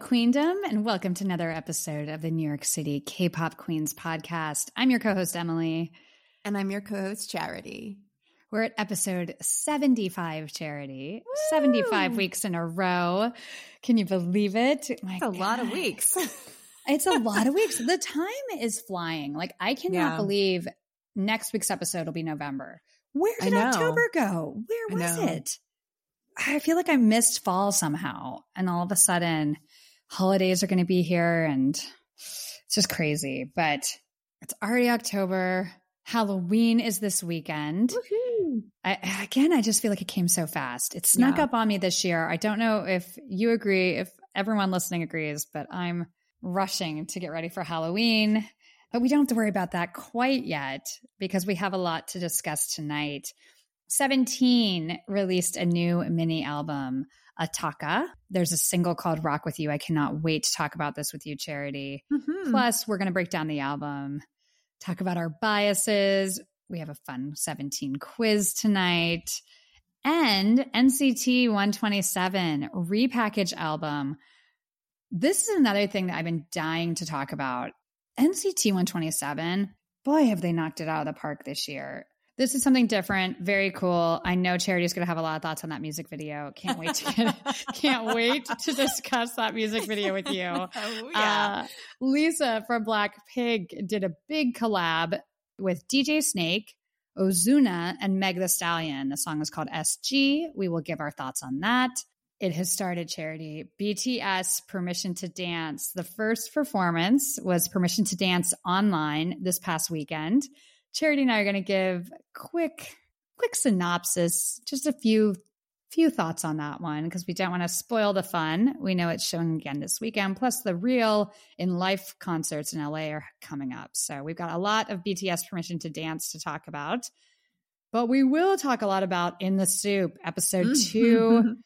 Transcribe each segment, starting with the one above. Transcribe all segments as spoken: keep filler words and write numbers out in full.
Hello, Queendom, and welcome to another episode of the New York City K-Pop Queens podcast. I'm your co-host, Emily. And I'm your co-host, Charity. We're at episode seventy-five, Charity. Woo! seventy-five weeks in a row. Can you believe it? My That's God. a lot of weeks. It's a lot of weeks. The time is flying. Like, I cannot yeah. believe next week's episode will be November. Where did October go? Where was it? I feel like I missed fall somehow. And all of a sudden, holidays are going to be here. And it's just crazy. But it's already October. Halloween is this weekend. Woohoo. I, again, I just feel like it came so fast. It snuck yeah. up on me this year. I don't know if you agree, if everyone listening agrees, but I'm rushing to get ready for Halloween. But we don't have to worry about that quite yet because we have a lot to discuss tonight. Seventeen released a new mini album, Attacca. There's a single called Rock With You. I cannot wait to talk about this with you, Charity. Mm-hmm. Plus, we're going to break down the album, talk about our biases. We have a fun Seventeen quiz tonight. And N C T one twenty-seven repackage album. This is another thing that I've been dying to talk about. N C T one twenty-seven, boy, have they knocked it out of the park this year. This is something different. Very cool. I know Charity's going to have a lot of thoughts on that music video. Can't wait to get, can't wait to discuss that music video with you. Oh, yeah. Uh, Lisa from Blackpink did a big collab with D J Snake, Ozuna, and Meg Thee Stallion. The song is called S G. We will give our thoughts on that. It has started, Charity. B T S, Permission to Dance. The first performance was Permission to Dance online this past weekend. Charity and I are going to give quick, quick synopsis, just a few, few thoughts on that one because we don't want to spoil the fun. We know it's showing again this weekend. Plus, the Real in Life concerts in L A are coming up, so we've got a lot of B T S Permission to Dance to talk about. But we will talk a lot about In the Soup, episode two.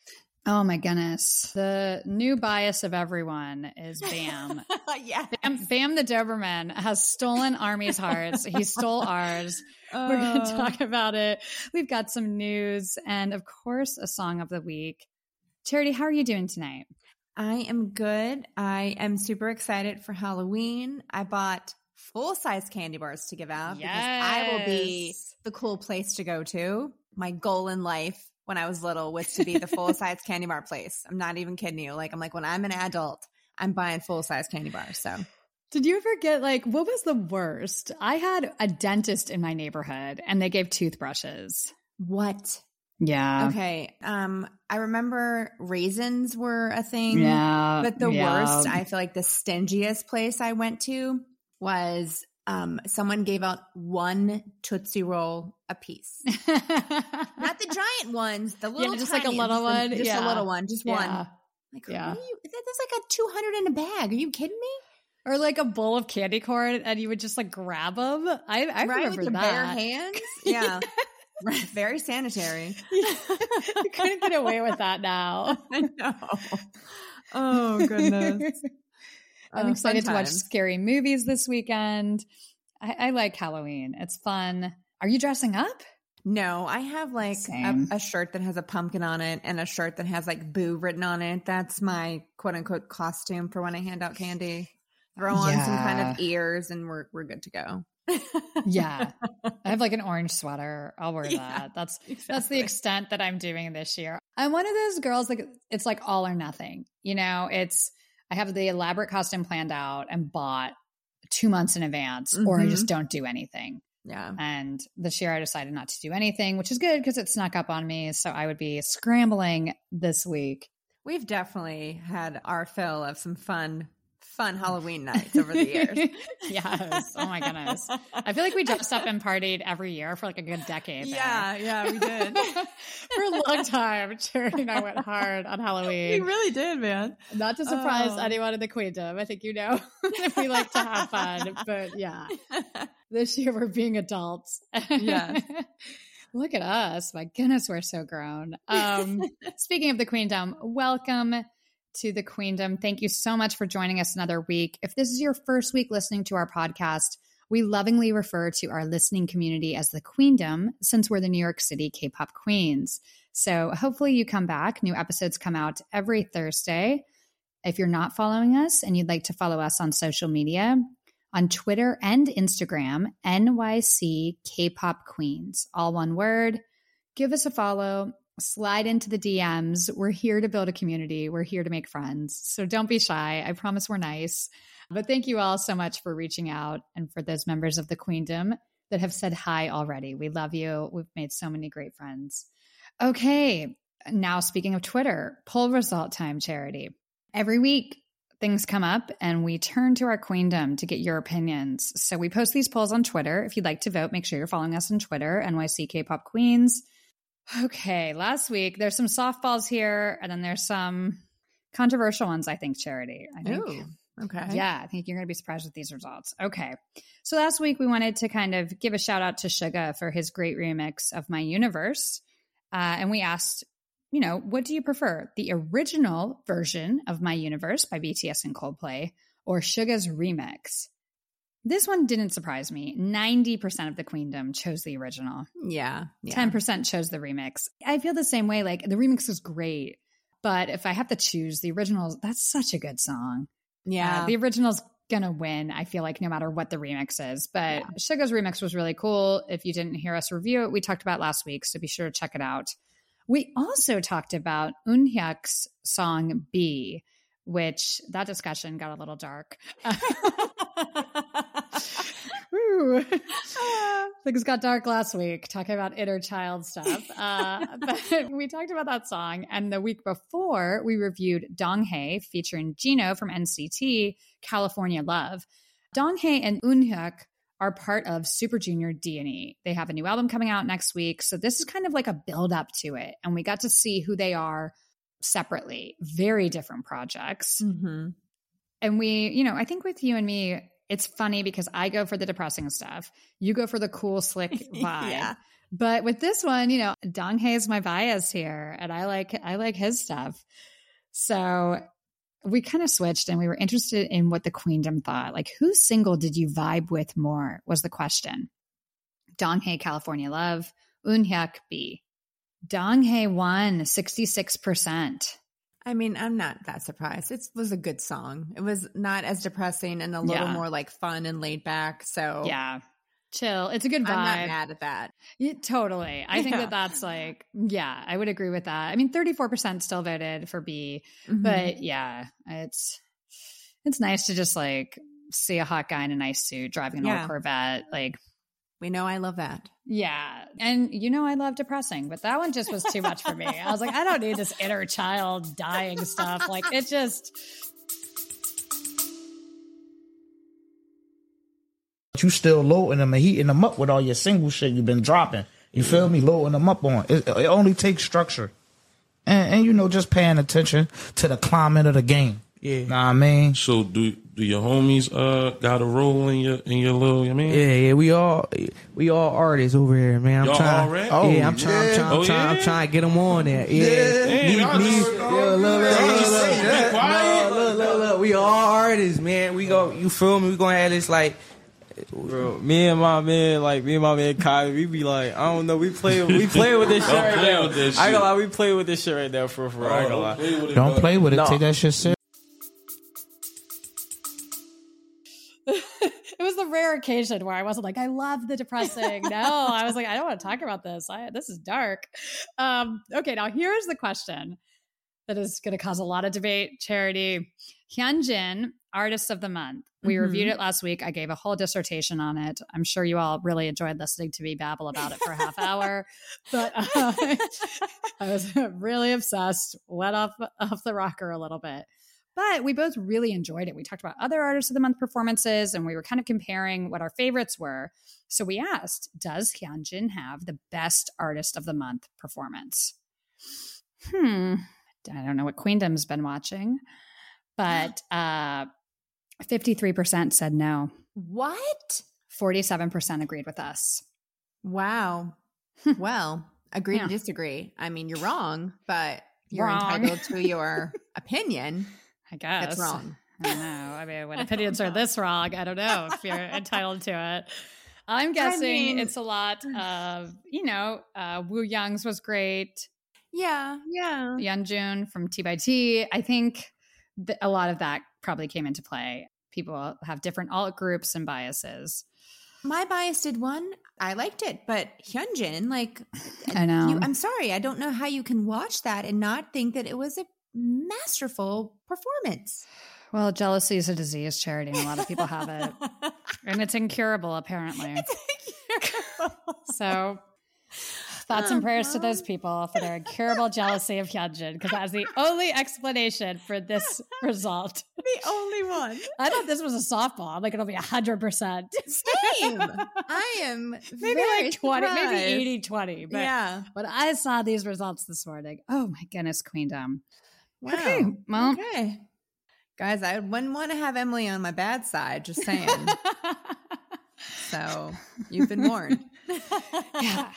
Oh my goodness. The new bias of everyone is Bam. yes. Bam, Bam the Doberman has stolen Army's hearts. He stole ours. Oh. We're going to talk about it. We've got some news and, of course, a song of the week. Charity, how are you doing tonight? I am good. I am super excited for Halloween. I bought full-size candy bars to give out yes. because I will be the cool place to go to. My goal in life when I was little was to be the full-size candy bar place. I'm not even kidding you. Like, I'm like, when I'm an adult, I'm buying full-size candy bars. So did you ever get, like, what was the worst? I had a dentist in my neighborhood and they gave toothbrushes. What? Yeah. Okay. Um, I remember raisins were a thing. Yeah. But the yeah. worst, I feel like the stingiest place I went to was Um, someone gave out one Tootsie Roll a piece. Not the giant ones, the little yeah, just tiny, like a little one. Just yeah. a little one, just yeah. one. Like, yeah. you, that's like a two hundred in a bag. Are you kidding me? Or like a bowl of candy corn and you would just like grab them. I, I right, remember with that. With your bare hands? Yeah. Right. Very sanitary. Yeah. You couldn't get away with that now. I know. Oh, goodness. I'm oh, excited to watch scary movies this weekend. I, I like Halloween. It's fun. Are you dressing up? No, I have like a, a shirt that has a pumpkin on it and a shirt that has like boo written on it. That's my quote unquote costume for when I hand out candy. Throw on yeah. some kind of ears and we're we're good to go. yeah. I have like an orange sweater. I'll wear yeah, that. That's exactly. that's the extent that I'm doing this year. I'm one of those girls like it's like all or nothing. You know, it's I have the elaborate costume planned out and bought two months in advance, mm-hmm. or I just don't do anything. Yeah. And this year I decided not to do anything, which is good because it snuck up on me. So I would be scrambling this week. We've definitely had our fill of some fun, fun Halloween nights over the years. yes. Oh my goodness. I feel like we dressed up and partied every year for like a good decade. There. Yeah. Yeah, we did. For a long time, Charity and I went hard on Halloween. We really did, man. Not to surprise oh. anyone in the Queendom. I think you know we like to have fun. But yeah, this year we're being adults. Yeah. Look at us. My goodness, we're so grown. Um, speaking of the Queendom, welcome to the Queendom. Thank you so much for joining us another week. If this is your first week listening to our podcast, we lovingly refer to our listening community as the Queendom since we're the New York City K-pop Queens. So hopefully you come back. New episodes come out every Thursday. If you're not following us and you'd like to follow us on social media, on Twitter and Instagram, N Y C K-pop Queens, all one word. Give us a follow. Slide into the D Ms. We're here to build a community. We're here to make friends. So don't be shy. I promise we're nice. But thank you all so much for reaching out, and for those members of the Queendom that have said hi already. We love you. We've made so many great friends. Okay. Now, speaking of Twitter, poll result time charity. Every week, things come up and we turn to our Queendom to get your opinions. So we post these polls on Twitter. If you'd like to vote, make sure you're following us on Twitter, N Y C K-pop Queens. Okay, last week, there's some softballs here, and then there's some controversial ones, I think, Charity. I think. Ooh, okay. Yeah, I think you're going to be surprised with these results. Okay, so last week, we wanted to kind of give a shout-out to Suga for his great remix of My Universe, uh, and we asked, you know, what do you prefer, the original version of My Universe by B T S and Coldplay, or Suga's remix? This one didn't surprise me. ninety percent of the Queendom chose the original. Yeah, yeah. ten percent chose the remix. I feel the same way. Like, the remix was great, but if I have to choose the original, that's such a good song. Yeah. Uh, the original's going to win, I feel like, no matter what the remix is. But yeah. Suga's remix was really cool. If you didn't hear us review it, we talked about last week, so be sure to check it out. We also talked about Eunhyuk's song B, which that discussion got a little dark. Woo. Things got dark last week, talking about inner child stuff. Uh, but we talked about that song. And the week before, we reviewed Donghae featuring Dino from N C T, California Love. Donghae and Eunhyuk are part of Super Junior D and E. They have a new album coming out next week. So this is kind of like a build up to it. And we got to see who they are separately. Very different projects. Mm-hmm. And we, you know, I think with you and me, it's funny because I go for the depressing stuff. You go for the cool, slick vibe. Yeah. But with this one, you know, Donghae is my bias here, and I like I like his stuff. So we kind of switched, and we were interested in what the Queendom thought. Like, whose single did you vibe with more was the question. Donghae, California Love, Eunhyuk, B. Donghae won sixty-six percent. I mean, I'm not that surprised. It was a good song. It was not as depressing and a little yeah. more like fun and laid back. So yeah, chill. It's a good vibe. I'm not mad at that. Yeah, totally. I yeah. think that that's like, yeah, I would agree with that. I mean, thirty-four percent still voted for B, mm-hmm. but yeah, it's, it's nice to just like see a hot guy in a nice suit driving an yeah. old Corvette. Like, we know I love that. Yeah. And you know I love depressing, but that one just was too much for me. I was like, I don't need this inner child dying stuff. Like, it just... You still loading them and heating them up with all your single shit you've been dropping. You feel me? Loading them up on. It, it only takes structure. And, and, you know, just paying attention to the climate of the game. Yeah. Nah, I mean. So do do your homies uh got a role in your in your little, you mean? Yeah, yeah, we all we all artists over here, man. I'm Y'all trying, all right? Oh, yeah, I'm yeah. trying, I'm trying, oh, I'm trying, yeah? I'm trying to get them on there. Yeah. yeah. Damn, me, I me, just, yeah, look, look, look, look, no, look, look, look, we all artists, man. We go, you feel me? We gonna have this like. Bro, me and my man, like me and my man Kyle, we be like, I don't know, we play, we play with this shit right now. Shit. I gonna lie, we play with this shit right now for for. Oh, I gonna lie, don't play with it. Play with it. No. Take that shit serious. It was the rare occasion where I wasn't like, I love the depressing. No, I was like, I don't want to talk about this. I, this is dark. Um, okay, now here's the question that is going to cause a lot of debate, Charity. Hyunjin, Artist of the Month. We mm-hmm. reviewed it last week. I gave a whole dissertation on it. I'm sure you all really enjoyed listening to me babble about it for a half hour. But uh, I was really obsessed, went off, off the rocker a little bit. But we both really enjoyed it. We talked about other Artists of the Month performances, and we were kind of comparing what our favorites were. So we asked, does Hyunjin have the best Artist of the Month performance? Hmm. I don't know what Queendom's been watching, but uh, fifty-three percent said no. What? forty-seven percent agreed with us. Wow. Well, agree yeah. to disagree. I mean, you're wrong, but you're wrong. Entitled to your opinion. I guess. That's wrong. I don't know. I mean, when opinions are this wrong, I don't know if you're entitled to it. I'm guessing I mean, it's a lot of, you know, uh, Woo Young's was great. Yeah. Yeah. Yeonjun from T by T. I think th- a lot of that probably came into play. People have different alt groups and biases. My bias did one. I liked it, but Hyunjin, like, I know. You, I'm sorry. I don't know how you can watch that and not think that it was a masterful performance. Well, jealousy is a disease, Charity, and a lot of people have it. And it's incurable, apparently. It's incurable. So thoughts and prayers oh, to those people for their incurable jealousy of Hyunjin, because that's the only explanation for this result. The only one. I thought this was a softball. I'm like, it'll be one hundred percent. Same. I am maybe like twenty, surprised. Maybe eighty twenty. But yeah. When I saw these results this morning, oh my goodness, Queendom. Wow. Okay. Well, okay. Guys, I wouldn't want to have Emily on my bad side, just saying. So you've been warned. Yeah.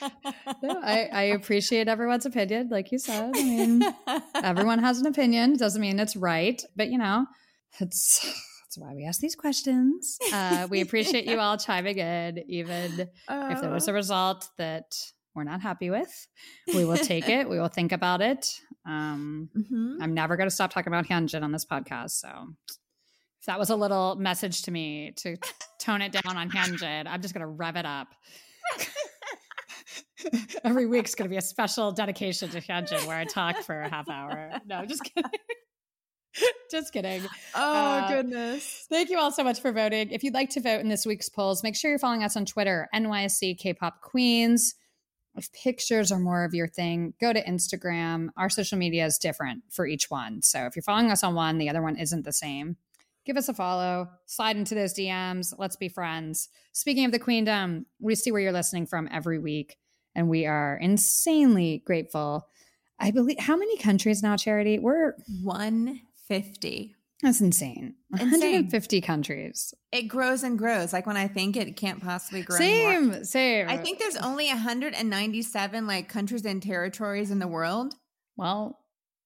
No, I, I appreciate everyone's opinion, like you said. I mean, everyone has an opinion. Doesn't mean it's right. But, you know, it's that's why we ask these questions. Uh, we appreciate you all chiming in, even uh, if there was a result that we're not happy with. We will take it. We will think about it. Um, mm-hmm. I'm never going to stop talking about Hyunjin on this podcast. So if that was a little message to me to tone it down on Hyunjin, I'm just going to rev it up. Every week's going to be a special dedication to Hyunjin where I talk for a half hour. No, just kidding. Just kidding. Oh, uh, goodness. Thank you all so much for voting. If you'd like to vote in this week's polls, make sure you're following us on Twitter, N Y S C K-pop Queens. If pictures are more of your thing, go to Instagram. Our social media is different for each one. So if you're following us on one, the other one isn't the same. Give us a follow. Slide into those D Ms. Let's be friends. Speaking of the Queendom, we see where you're listening from every week, and we are insanely grateful. I believe, how many countries now, Charity? We're one hundred fifty. That's insane. insane. one hundred fifty countries. It grows and grows. Like when I think it can't possibly grow Same, more. same. I think there's only one hundred ninety-seven like countries and territories in the world. Well,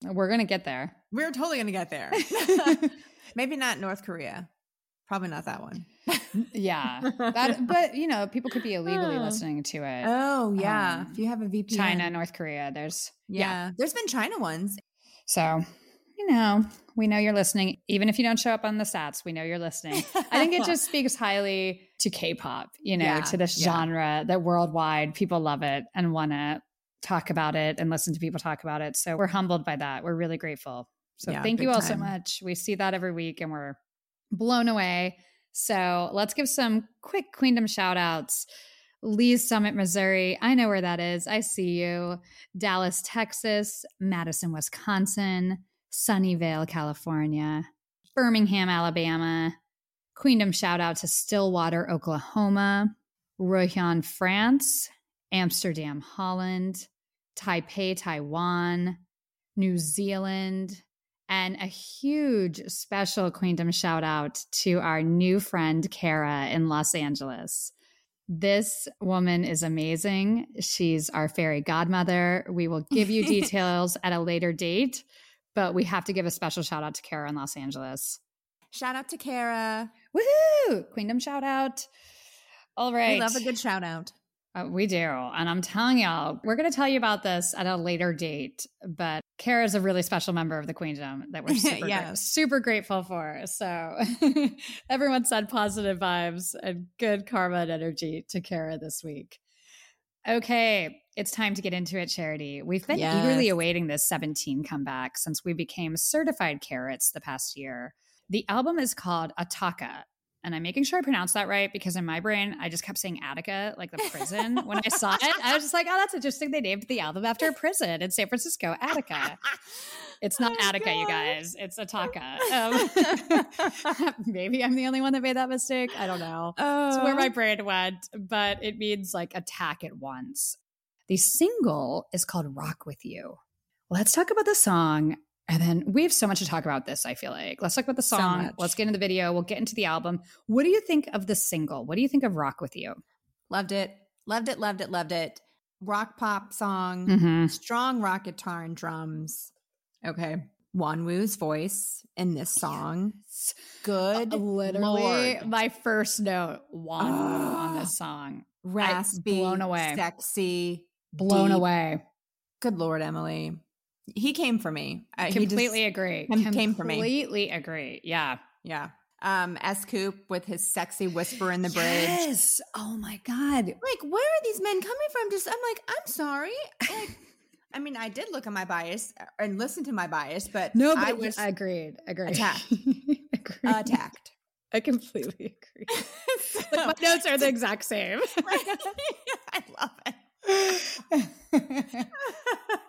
we're going to get there. We're totally going to get there. Maybe not North Korea. Probably not that one. Yeah. That, but, you know, people could be illegally oh. listening to it. Oh, yeah. Um, if you have a V P N. China, North Korea. There's. Yeah. yeah. There's been China ones. So. You know, we know you're listening. Even if you don't show up on the stats, we know you're listening. I think it just speaks highly to K-pop, you know, yeah, to this yeah. genre that worldwide people love it and want to talk about it and listen to people talk about it. So we're humbled by that. We're really grateful. So yeah, thank you all time. so much. We see that every week and we're blown away. So let's give some quick Queendom shout outs. Lee's Summit, Missouri. I know where that is. I see you. Dallas, Texas. Madison, Wisconsin. Sunnyvale, California, Birmingham, Alabama, Queendom shout out to Stillwater, Oklahoma, Royan, France, Amsterdam, Holland, Taipei, Taiwan, New Zealand, and a huge special Queendom shout out to our new friend, Kara, in Los Angeles. This woman is amazing. She's our fairy godmother. We will give you details at a later date. But we have to give a special shout out to Kara in Los Angeles. Shout out to Kara. Woohoo! Queendom shout out. All right. We love a good shout out. Uh, we do. And I'm telling y'all, we're going to tell you about this at a later date. But Kara is a really special member of the Queendom that we're super, yeah. gra- super grateful for. So everyone send positive vibes and good karma and energy to Kara this week. Okay, it's time to get into it, Charity. We've been yes. eagerly awaiting this Seventeen comeback since we became certified carrots the past year. The album is called Attacca, and I'm making sure I pronounce that right because in my brain, I just kept saying Attica, like the prison. When I saw it, I was just like, oh, that's interesting. They named the album after a prison in San Francisco, Attica. It's not oh Attica, God. You guys. It's Attacca. Um, maybe I'm the only one that made that mistake. I don't know. Oh. It's where my brain went, but it means like attack at once. The single is called Rock With You. Let's talk about the song. And then we have so much to talk about this, I feel like. Let's talk about the song. So let's get into the video. We'll get into the album. What do you think of the single? What do you think of Rock With You? Loved it. Loved it, loved it, loved it. Rock pop song. Mm-hmm. Strong rock guitar and drums. Okay. Wonwoo's voice in this song. Yes. Good. Uh, literally Lord. My first note. Wonwoo oh, on this song. Raspy. I, blown away. Sexy. Blown deep. away. Good Lord, Emily. he came for me. I completely agree. Completely came for me. Completely agree. Yeah. Yeah. Um, S Coups with his sexy whisper in the bridge. Yes. Oh my God. Like, where are these men coming from? Just, I'm like, I'm sorry. Like, I mean, I did look at my bias and listen to my bias, but no, but I was agreed. Agreed. Attacked. Agreed. Attacked. I completely agree. So, like, my notes are the exact same. I love it.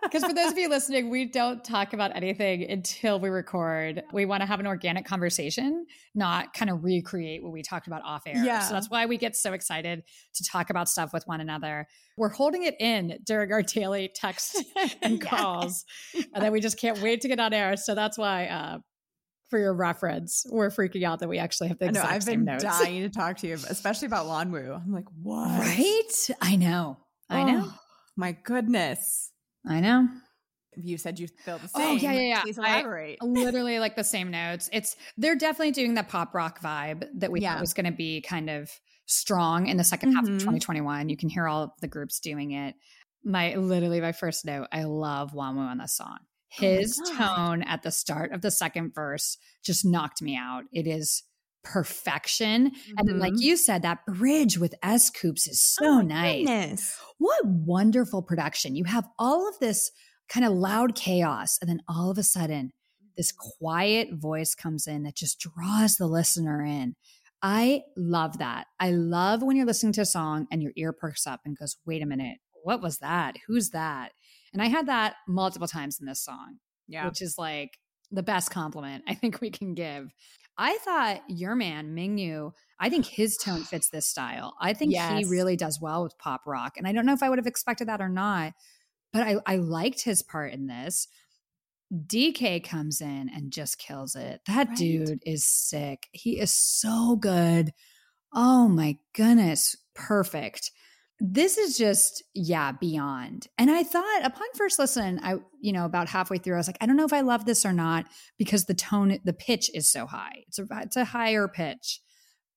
Because for those of you listening, we don't talk about anything until we record. We want to have an organic conversation, not kind of recreate what we talked about off air. Yeah. So that's why we get so excited to talk about stuff with one another. We're holding it in during our daily texts and calls, yeah. and then we just can't wait to get on air. So that's why, uh, for your reference, we're freaking out that we actually have the exact I know, I've same notes. I've been dying to talk to you, especially about Wonwoo. I'm like, what? Right? I know. I know. Oh, my goodness. I know. You said you feel the same. Oh, yeah, yeah, yeah. Please elaborate. I, literally like the same notes. It's They're definitely doing the pop rock vibe that we yeah. thought was going to be kind of strong in the second mm-hmm. half of twenty twenty-one. You can hear all of the groups doing it. My Literally my first note, I love Wonwoo on this song. His oh tone at the start of the second verse just knocked me out. It is perfection. Mm-hmm. And then, like you said, that bridge with S Coups is so oh, nice. Goodness. What wonderful production. You have all of this kind of loud chaos, and then all of a sudden, this quiet voice comes in that just draws the listener in. I love that. I love when you're listening to a song and your ear perks up and goes, wait a minute, what was that? Who's that? And I had that multiple times in this song, yeah. which is like the best compliment I think we can give. I thought your man, Mingyu, I think his tone fits this style. I think yes. he really does well with pop rock. And I don't know if I would have expected that or not, but I, I liked his part in this. D K comes in and just kills it. That right. dude is sick. He is so good. Oh my goodness. Perfect. This is just, yeah, beyond. And I thought upon first listen, I, you know, about halfway through, I was like, I don't know if I love this or not because the tone, the pitch is so high. It's a, it's a higher pitch,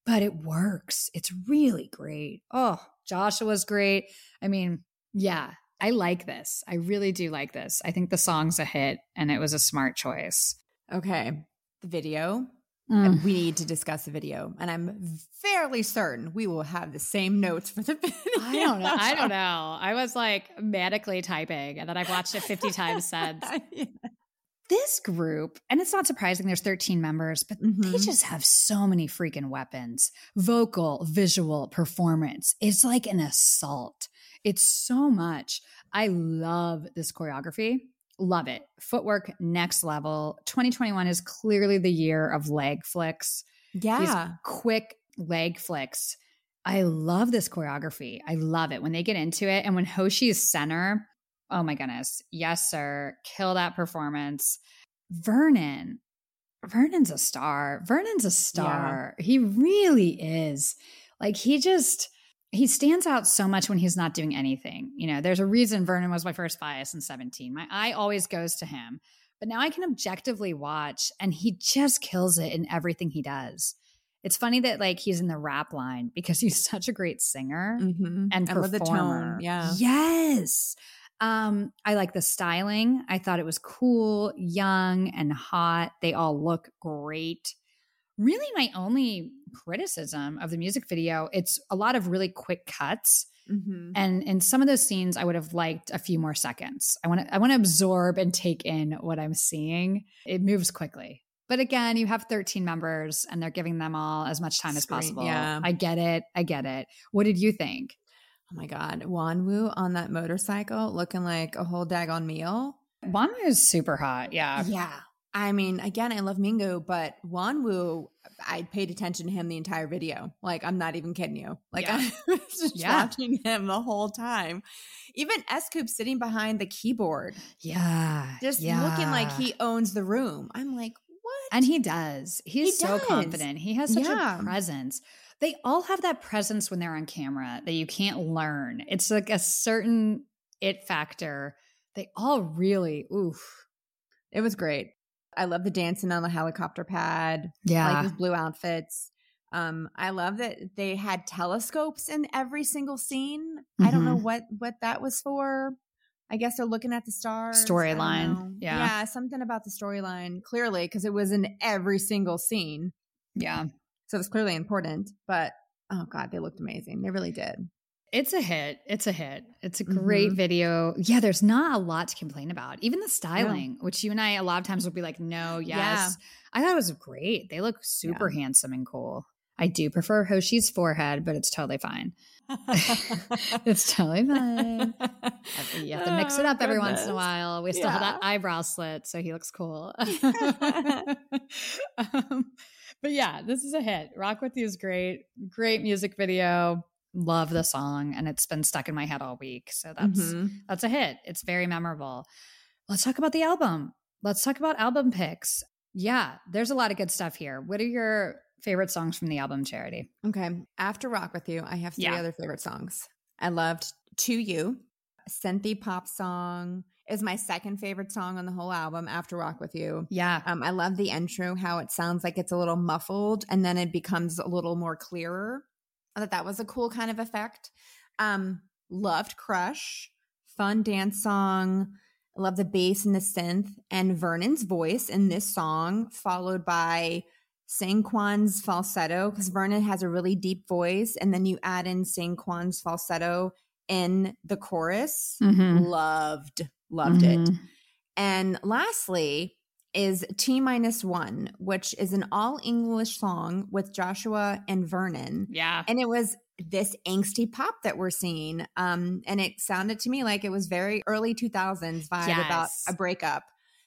but it works. It's really great. Oh, Joshua's great. I mean, yeah, I like this. I really do like this. I think the song's a hit and it was a smart choice. Okay. The video. Mm. We need to discuss the video, and I'm fairly certain we will have the same notes for the video. I don't know. I don't know. I was like manically typing, and then I've watched it fifty times since. Yeah. This group, and it's not surprising there's thirteen members, but mm-hmm. they just have so many freaking weapons. Vocal, visual, performance. It's like an assault. It's so much. I love this choreography. Love it. Footwork, next level. twenty twenty-one is clearly the year of leg flicks. Yeah. These quick leg flicks. I love this choreography. I love it when they get into it. And when Hoshi is center, oh my goodness. Yes, sir. Kill that performance. Vernon. Vernon's a star. Vernon's a star. Yeah. He really is. Like he just... He stands out so much when he's not doing anything. You know, there's a reason Vernon was my first bias in Seventeen. My eye always goes to him. But now I can objectively watch, and he just kills it in everything he does. It's funny that, like, he's in the rap line because he's such a great singer mm-hmm. and I performer. Love the tone. Yeah. Yes. Um, I like the styling. I thought it was cool, young, and hot. They all look great. Really, my only criticism of the music video, it's a lot of really quick cuts. Mm-hmm. And in some of those scenes, I would have liked a few more seconds. I want to I want to absorb and take in what I'm seeing. It moves quickly. But again, you have thirteen members and they're giving them all as much time Sweet, as possible. Yeah. I get it. I get it. What did you think? Oh my God. Wonwoo on that motorcycle looking like a whole daggone meal. Wonwoo is super hot. Yeah. Yeah. I mean, again, I love Mingyu, but Wonwoo, I paid attention to him the entire video. Like, I'm not even kidding you. Like, yeah. I was just yeah. watching him the whole time. Even S Coups sitting behind the keyboard. Yeah. Just yeah. looking like he owns the room. I'm like, what? And he does. He's he so does. confident. He has such yeah. a presence. They all have that presence when they're on camera that you can't learn. It's like a certain it factor. They all really, oof. It was great. I love the dancing on the helicopter pad. Yeah. I like his blue outfits. Um, I love that they had telescopes in every single scene. Mm-hmm. I don't know what, what that was for. I guess they're looking at the stars. Storyline. Yeah. Yeah, something about the storyline, clearly, because it was in every single scene. Yeah. So it was clearly important. But, oh, God, they looked amazing. They really did. It's a hit. It's a hit. It's a great mm-hmm. video. Yeah, there's not a lot to complain about. Even the styling, yeah. which you and I a lot of times will be like, no, yes. Yeah. I thought it was great. They look super yeah. handsome and cool. I do prefer Hoshi's forehead, but it's totally fine. It's totally fine. You have to mix it up oh, every goodness. once in a while. We still yeah. have that eyebrow slit, so he looks cool. um, but yeah, this is a hit. Rock With You is great. Great music video. Love the song, and it's been stuck in my head all week. So that's mm-hmm. that's a hit. It's very memorable. Let's talk about the album. Let's talk about album picks. Yeah, there's a lot of good stuff here. What are your favorite songs from the album, Charity? Okay. After Rock With You, I have three yeah. other favorite songs. I loved To You. Synthie pop song is my second favorite song on the whole album after Rock With You. Yeah. Um, I love the intro, how it sounds like it's a little muffled and then it becomes a little more clearer. I thought that was a cool kind of effect. Um, loved Crush, fun dance song. I love the bass and the synth and Vernon's voice in this song, followed by Sangkwan's falsetto, because Vernon has a really deep voice. And then you add in Sangkwan's falsetto in the chorus. Mm-hmm. Loved, loved mm-hmm. it. And lastly is T minus one, which is an all English song with Joshua and Vernon. Yeah. And it was this angsty pop that we're seeing. Um, and it sounded to me like it was very early two thousands vibe yes. about a breakup.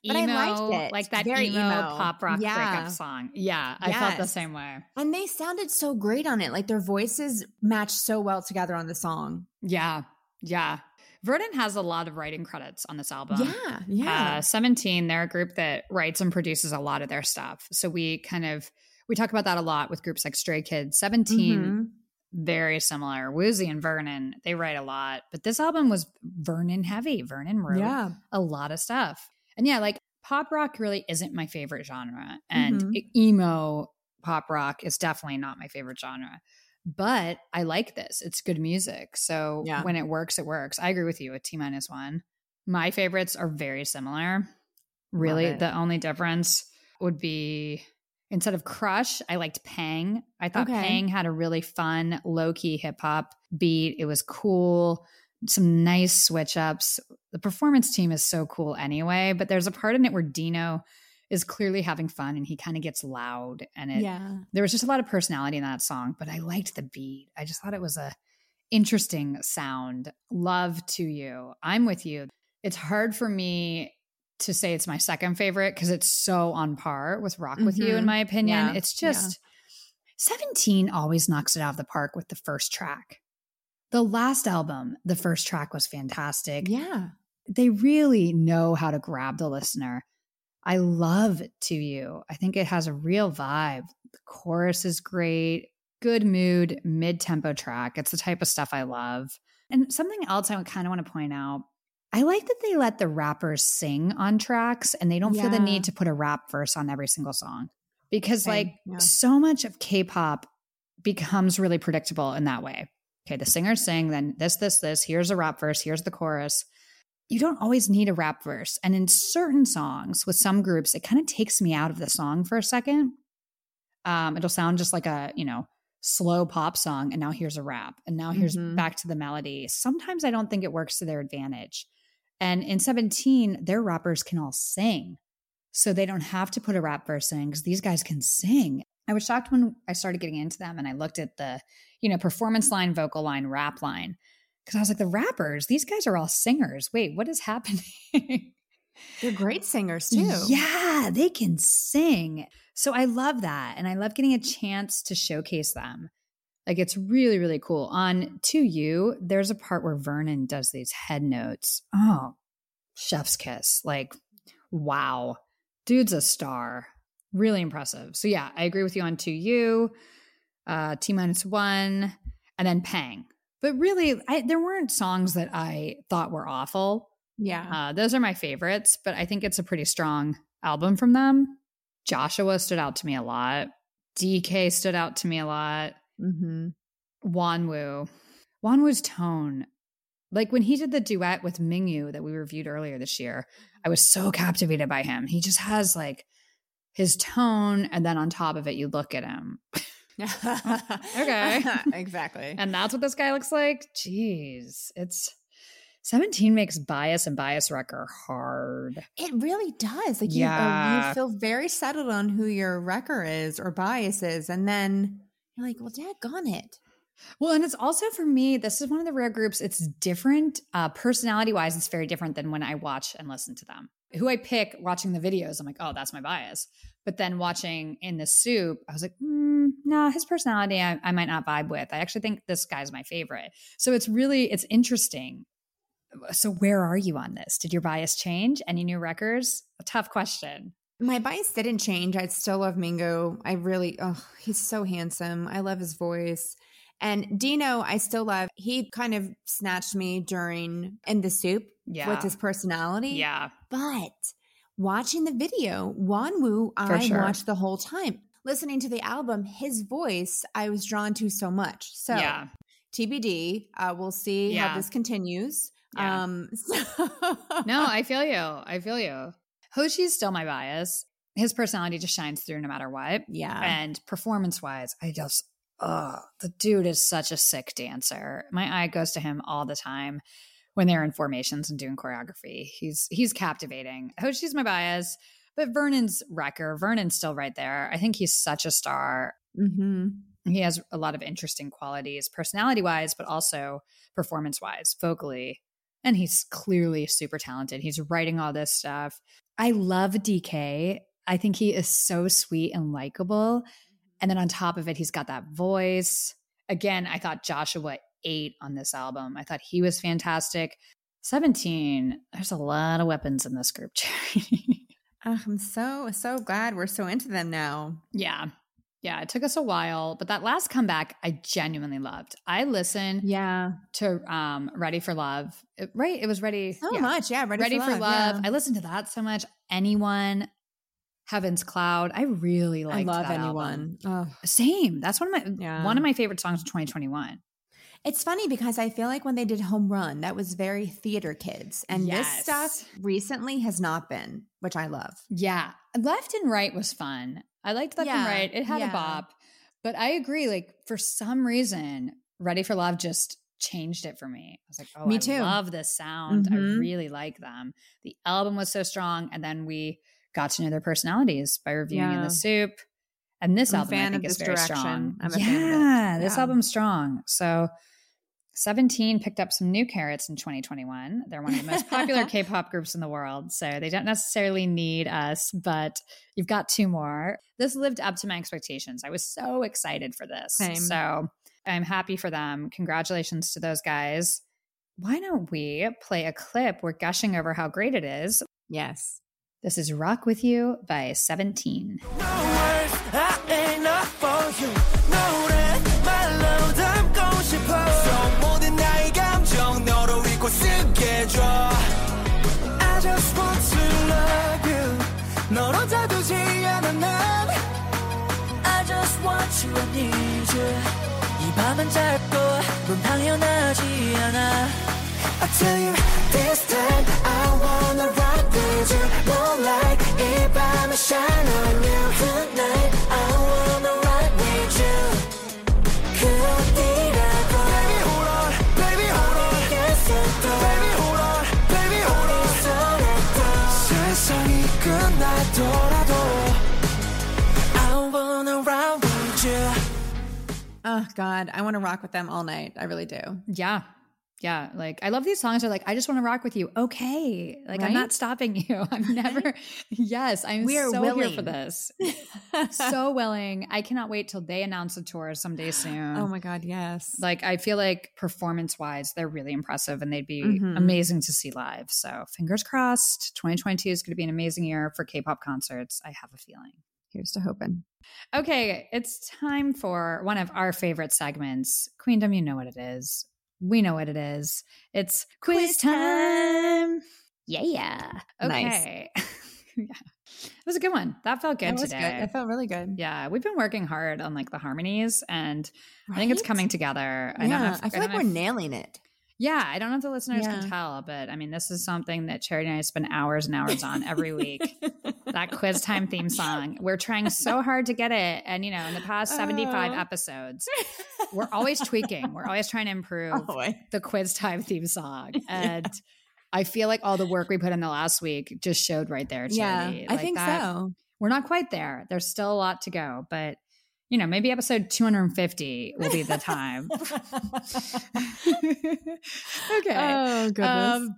But emo, I liked it. Like that very emo, emo pop rock yeah. breakup song. Yeah. I yes. felt the same way. And they sounded so great on it. Like their voices matched so well together on the song. Yeah. Yeah. Vernon has a lot of writing credits on this album. Yeah, yeah. Uh, Seventeen, they're a group that writes and produces a lot of their stuff. So we kind of, we talk about that a lot with groups like Stray Kids. Seventeen, mm-hmm. very similar. Woozy and Vernon, they write a lot. But this album was Vernon heavy. Vernon wrote yeah. a lot of stuff. And yeah, like pop rock really isn't my favorite genre. And mm-hmm. emo pop rock is definitely not my favorite genre. But I like this. It's good music. So yeah. when it works, it works. I agree with you with T minus one. My favorites are very similar. Really, the only difference would be instead of Crush, I liked Pang. I thought okay. Pang had a really fun, low-key hip-hop beat. It was cool. Some nice switch-ups. The performance team is so cool anyway. But there's a part in it where Dino is clearly having fun and he kind of gets loud and it yeah. there was just a lot of personality in that song, but I liked the beat. I just thought it was a interesting sound. Love To You. I'm with you. It's hard for me to say it's my second favorite because it's so on par with Rock With mm-hmm. You in my opinion. Yeah. It's just yeah. Seventeen always knocks it out of the park with the first track. The last album, the first track was fantastic. Yeah. They really know how to grab the listener. I love To You. I think it has a real vibe. The chorus is great. Good mood, mid-tempo track. It's the type of stuff I love. And something else I kind of want to point out, I like that they let the rappers sing on tracks and they don't yeah. feel the need to put a rap verse on every single song. Because Same. like yeah. so much of K-pop becomes really predictable in that way. Okay, the singers sing, then this, this, this. Here's a rap verse. Here's the chorus. You don't always need a rap verse. And in certain songs with some groups, it kind of takes me out of the song for a second. Um, it'll sound just like a, you know, slow pop song. And now here's a rap. And now here's mm-hmm. back to the melody. Sometimes I don't think it works to their advantage. And in Seventeen, their rappers can all sing. So they don't have to put a rap verse in because these guys can sing. I was shocked when I started getting into them and I looked at the, you know, performance line, vocal line, rap line. Because I was like, the rappers, these guys are all singers. Wait, what is happening? They're great singers too. Yeah, they can sing. So I love that. And I love getting a chance to showcase them. Like it's really, really cool. On To You, there's a part where Vernon does these head notes. Oh, chef's kiss. Like, wow. Dude's a star. Really impressive. So yeah, I agree with you on To You, uh, T minus one, and then Pang. But really, I, there weren't songs that I thought were awful. Yeah. Uh, those are my favorites, but I think it's a pretty strong album from them. Joshua stood out to me a lot. D K stood out to me a lot. Mm-hmm. Wonwoo. Wonwoo's tone Like when he did the duet with Mingyu that we reviewed earlier this year, I was so captivated by him. He just has like his tone, and then on top of it, you look at him. Okay. Exactly. And that's what this guy looks like? Jeez. It's Seventeen makes bias and bias wrecker hard. It really does. Like yeah. you, you feel very settled on who your wrecker is or bias is, and then you're like, well, daggone it. Well, and it's also for me, this is one of the rare groups. It's different uh, personality-wise. It's very different than when I watch and listen to them. Who I pick watching the videos, I'm like, oh, that's my bias. But then watching In the Soup, I was like, mm, nah, his personality I, I might not vibe with. I actually think this guy's my favorite. So it's really, it's interesting. So where are you on this? Did your bias change? Any new records? A tough question. My bias didn't change. I still love Mingyu. I really, oh, he's so handsome. I love his voice. And Dino, I still love. He kind of snatched me during In the Soup yeah. with his personality. Yeah. But watching the video, Wonwoo, I sure. watched the whole time. Listening to the album, his voice, I was drawn to so much. So yeah. T B D, uh, we'll see yeah. how this continues. Yeah. Um, so no, I feel you. I feel you. Hoshi's still my bias. His personality just shines through no matter what. Yeah. And performance-wise, I just... Oh, the dude is such a sick dancer. My eye goes to him all the time when they're in formations and doing choreography. He's he's captivating. Hoshi's my bias, but Vernon's wrecker. Vernon's still right there. I think he's such a star. Mm-hmm. He has a lot of interesting qualities, personality-wise, but also performance-wise, vocally. And he's clearly super talented. He's writing all this stuff. I love D K. I think he is so sweet and likable. And then on top of it, he's got that voice. Again, I thought Joshua ate on this album. I thought he was fantastic. Seventeen, there's a lot of weapons in this group, Jerry. Oh, I'm so, so glad we're so into them now. Yeah. Yeah, it took us a while. But that last comeback, I genuinely loved. I listened yeah. to um, Ready for Love. It, right? It was Ready. So yeah. much. Yeah, Ready, Ready for, for Love. love. Yeah. I listened to that so much. Anyone. Heaven's Cloud. I really liked that I love that Anyone. Oh. Same. That's one of my yeah. one of my favorite songs of twenty twenty-one. It's funny because I feel like when they did Home Run, that was very theater kids. And yes. this stuff recently has not been, which I love. Yeah. Left and Right was fun. I liked Left yeah. and Right. It had yeah. a bop. But I agree. Like for some reason, Ready for Love just changed it for me. I was like, oh, me I too. love this sound. Mm-hmm. I really like them. The album was so strong. And then we... got to know their personalities by reviewing yeah. In the Soup. And this I'm album, I think, is very direction. strong. I'm a yeah, fan of it. This yeah. album's strong. So Seventeen picked up some new carrots in twenty twenty-one. They're one of the most popular K-pop groups in the world, so they don't necessarily need us, but you've got two more. This lived up to my expectations. I was so excited for this. Same. So I'm happy for them. Congratulations to those guys. Why don't we play a clip? We're gushing over how great it is. Yes. This is Rock With You by Seventeen. No words, I ain't not for you. No red, my love, I'm going to pose. So more than I am, John, no, the week was together. I just want to love you. No, don't I do I just want you, I need you. 이 밤은 짧고, 넌 당연하지 않아. I tell you, this time I wanna rock with you. No light, if I'm a shine on you. Tonight, I wanna rock with you. Could be that boy. Baby, hold on, baby, hold on. Baby, hold on, baby, hold on. 세상이 끝나더라도 I wanna rock with you. Oh, God, I wanna rock with them all night. I really do. Yeah. Yeah, like I love these songs are like, I just want to rock with you. Okay. Like right? I'm not stopping you. I'm never right? Yes, I'm we are so willing. Here for this. So willing. I cannot wait till they announce a tour someday soon. Oh my God, yes. Like I feel like performance-wise, they're really impressive and they'd be mm-hmm. amazing to see live. So fingers crossed, twenty twenty-two is going to be an amazing year for K-pop concerts. I have a feeling. Here's to hoping. Okay, it's time for one of our favorite segments. Queendom, you know what it is. We know what it is. It's quiz, quiz time. time. Yeah, yeah. Okay. Nice. Yeah. It was a good one. That felt good that today. Good. It felt really good. Yeah. We've been working hard on like the harmonies and right? I think it's coming together. Yeah. I don't know if, I feel I like we're if, nailing it. Yeah, I don't know if the listeners yeah. can tell, but I mean, this is something that Charity and I spend hours and hours on every week. That quiz time theme song. We're trying so hard to get it. And, you know, in the past oh. seventy-five episodes, we're always tweaking. We're always trying to improve oh, I- the quiz time theme song. And yeah. I feel like all the work we put in the last week just showed right there, Charity. Yeah, like I think that, so. We're not quite there. There's still a lot to go, but you know, maybe episode two hundred fifty will be the time. Okay. Oh, goodness. Um,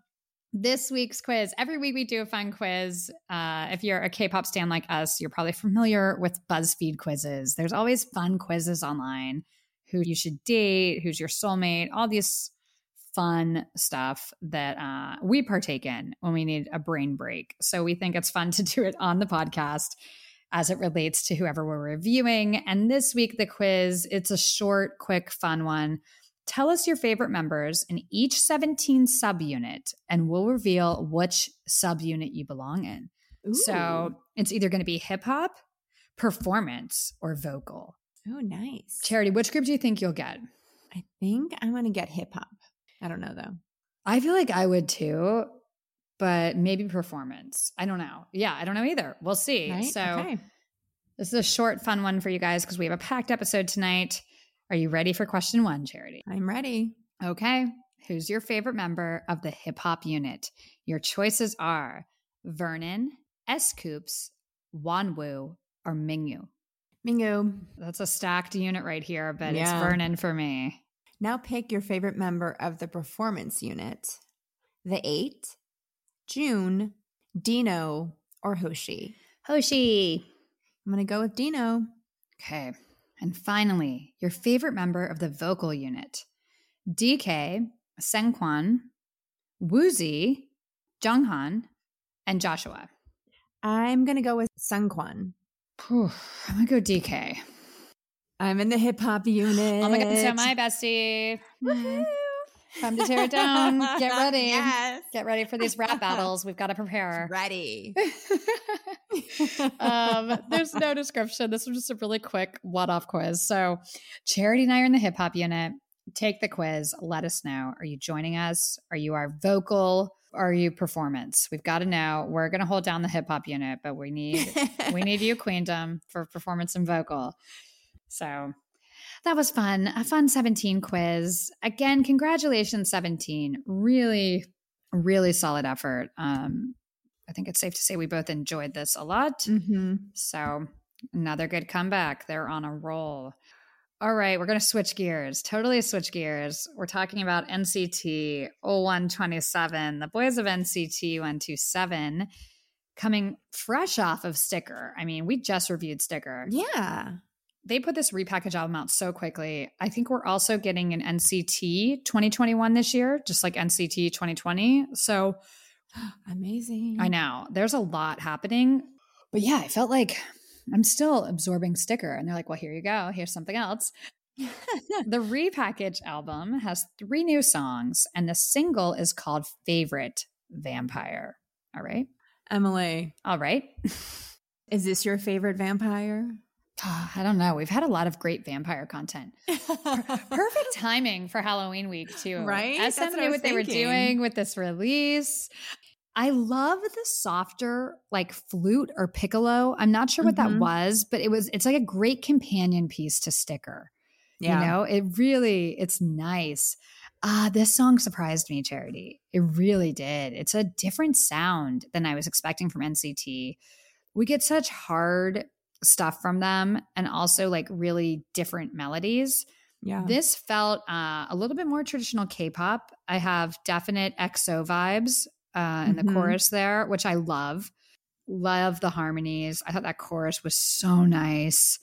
this week's quiz. Every week we do a fun quiz. Uh, if you're a K-pop stan like us, you're probably familiar with BuzzFeed quizzes. There's always fun quizzes online. Who you should date, who's your soulmate, all these fun stuff that uh, we partake in when we need a brain break. So we think it's fun to do it on the podcast as it relates to whoever we're reviewing. And this week, the quiz, it's a short, quick, fun one. Tell us your favorite members in each Seventeen subunit, and we'll reveal which subunit you belong in. Ooh. So it's either going to be hip-hop, performance, or vocal. Oh, nice. Charity, which group do you think you'll get? I think I'm going to get hip-hop. I don't know, though. I feel like I would, too. But maybe performance. I don't know. Yeah, I don't know either. We'll see. Right? So okay. This is a short, fun one for you guys because we have a packed episode tonight. Are you ready for question one, Charity? I'm ready. Okay. Who's your favorite member of the hip-hop unit? Your choices are Vernon, S.Coups, Wonwoo, or Mingyu. Mingyu. That's a stacked unit right here, but yeah. it's Vernon for me. Now pick your favorite member of the performance unit, the eight, June, Dino, or Hoshi? Hoshi. I'm going to go with Dino. Okay. And finally, your favorite member of the vocal unit. D K, Senkwan, Woozy, Junghan, and Joshua. I'm going to go with Senkwan. I'm going to go D K. I'm in the hip-hop unit. Oh my God, so my bestie. Woohoo! Time to tear it down. Get ready. Yes. Get ready for these rap battles. We've got to prepare. Ready. um, there's no description. This was just a really quick one-off quiz. So Charity and I are in the hip-hop unit. Take the quiz. Let us know. Are you joining us? Are you our vocal? Are you performance? We've got to know. We're going to hold down the hip-hop unit, but we need we need you, Queendom, for performance and vocal. So that was fun. A fun Seventeen quiz. Again, congratulations, Seventeen. Really, really solid effort. Um, I think it's safe to say we both enjoyed this a lot. Mm-hmm. So another good comeback. They're on a roll. All right, we're going to switch gears. Totally switch gears. We're talking about N C T one twenty-seven, the boys of N C T one twenty-seven coming fresh off of Sticker. I mean, we just reviewed Sticker. Yeah. They put this repackaged album out so quickly. I think we're also getting an N C T twenty twenty-one this year, just like N C T twenty twenty. So amazing. I know. There's a lot happening. But yeah, I felt like I'm still absorbing Sticker. And they're like, well, here you go. Here's something else. The repackaged album has three new songs, and the single is called Favorite Vampire. All right. Emily. All right. Is this your favorite vampire? I don't know. We've had a lot of great vampire content. Perfect timing for Halloween week, too. Right? As That's what, I was what they were doing with this release. I love the softer, like, flute or piccolo. I'm not sure what mm-hmm. that was, but it was. It's like a great companion piece to Sticker. Yeah. You know, it really, it's nice. Ah, uh, this song surprised me, Charity. It really did. It's a different sound than I was expecting from N C T. We get such hard stuff from them and also like really different melodies. Yeah. This felt uh, a little bit more traditional K-pop. I have definite E X O vibes uh, in mm-hmm. the chorus there, which I love. Love the harmonies. I thought that chorus was so nice.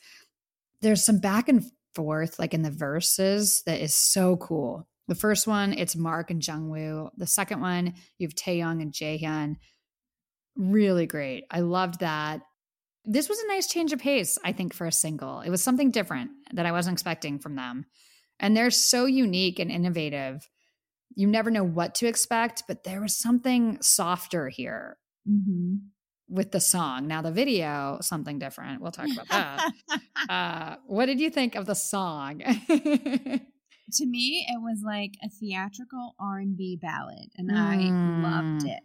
There's some back and forth like in the verses that is so cool. The first one, it's Mark and Jungwoo. The second one, you have Taeyong and Jaehyun. Really great. I loved that. This was a nice change of pace, I think, for a single. It was something different that I wasn't expecting from them. And they're so unique and innovative. You never know what to expect, but there was something softer here mm-hmm. with the song. Now the video, something different. We'll talk about that. uh, what did you think of the song? to me, it was like a theatrical R and B ballad, and mm. I loved it.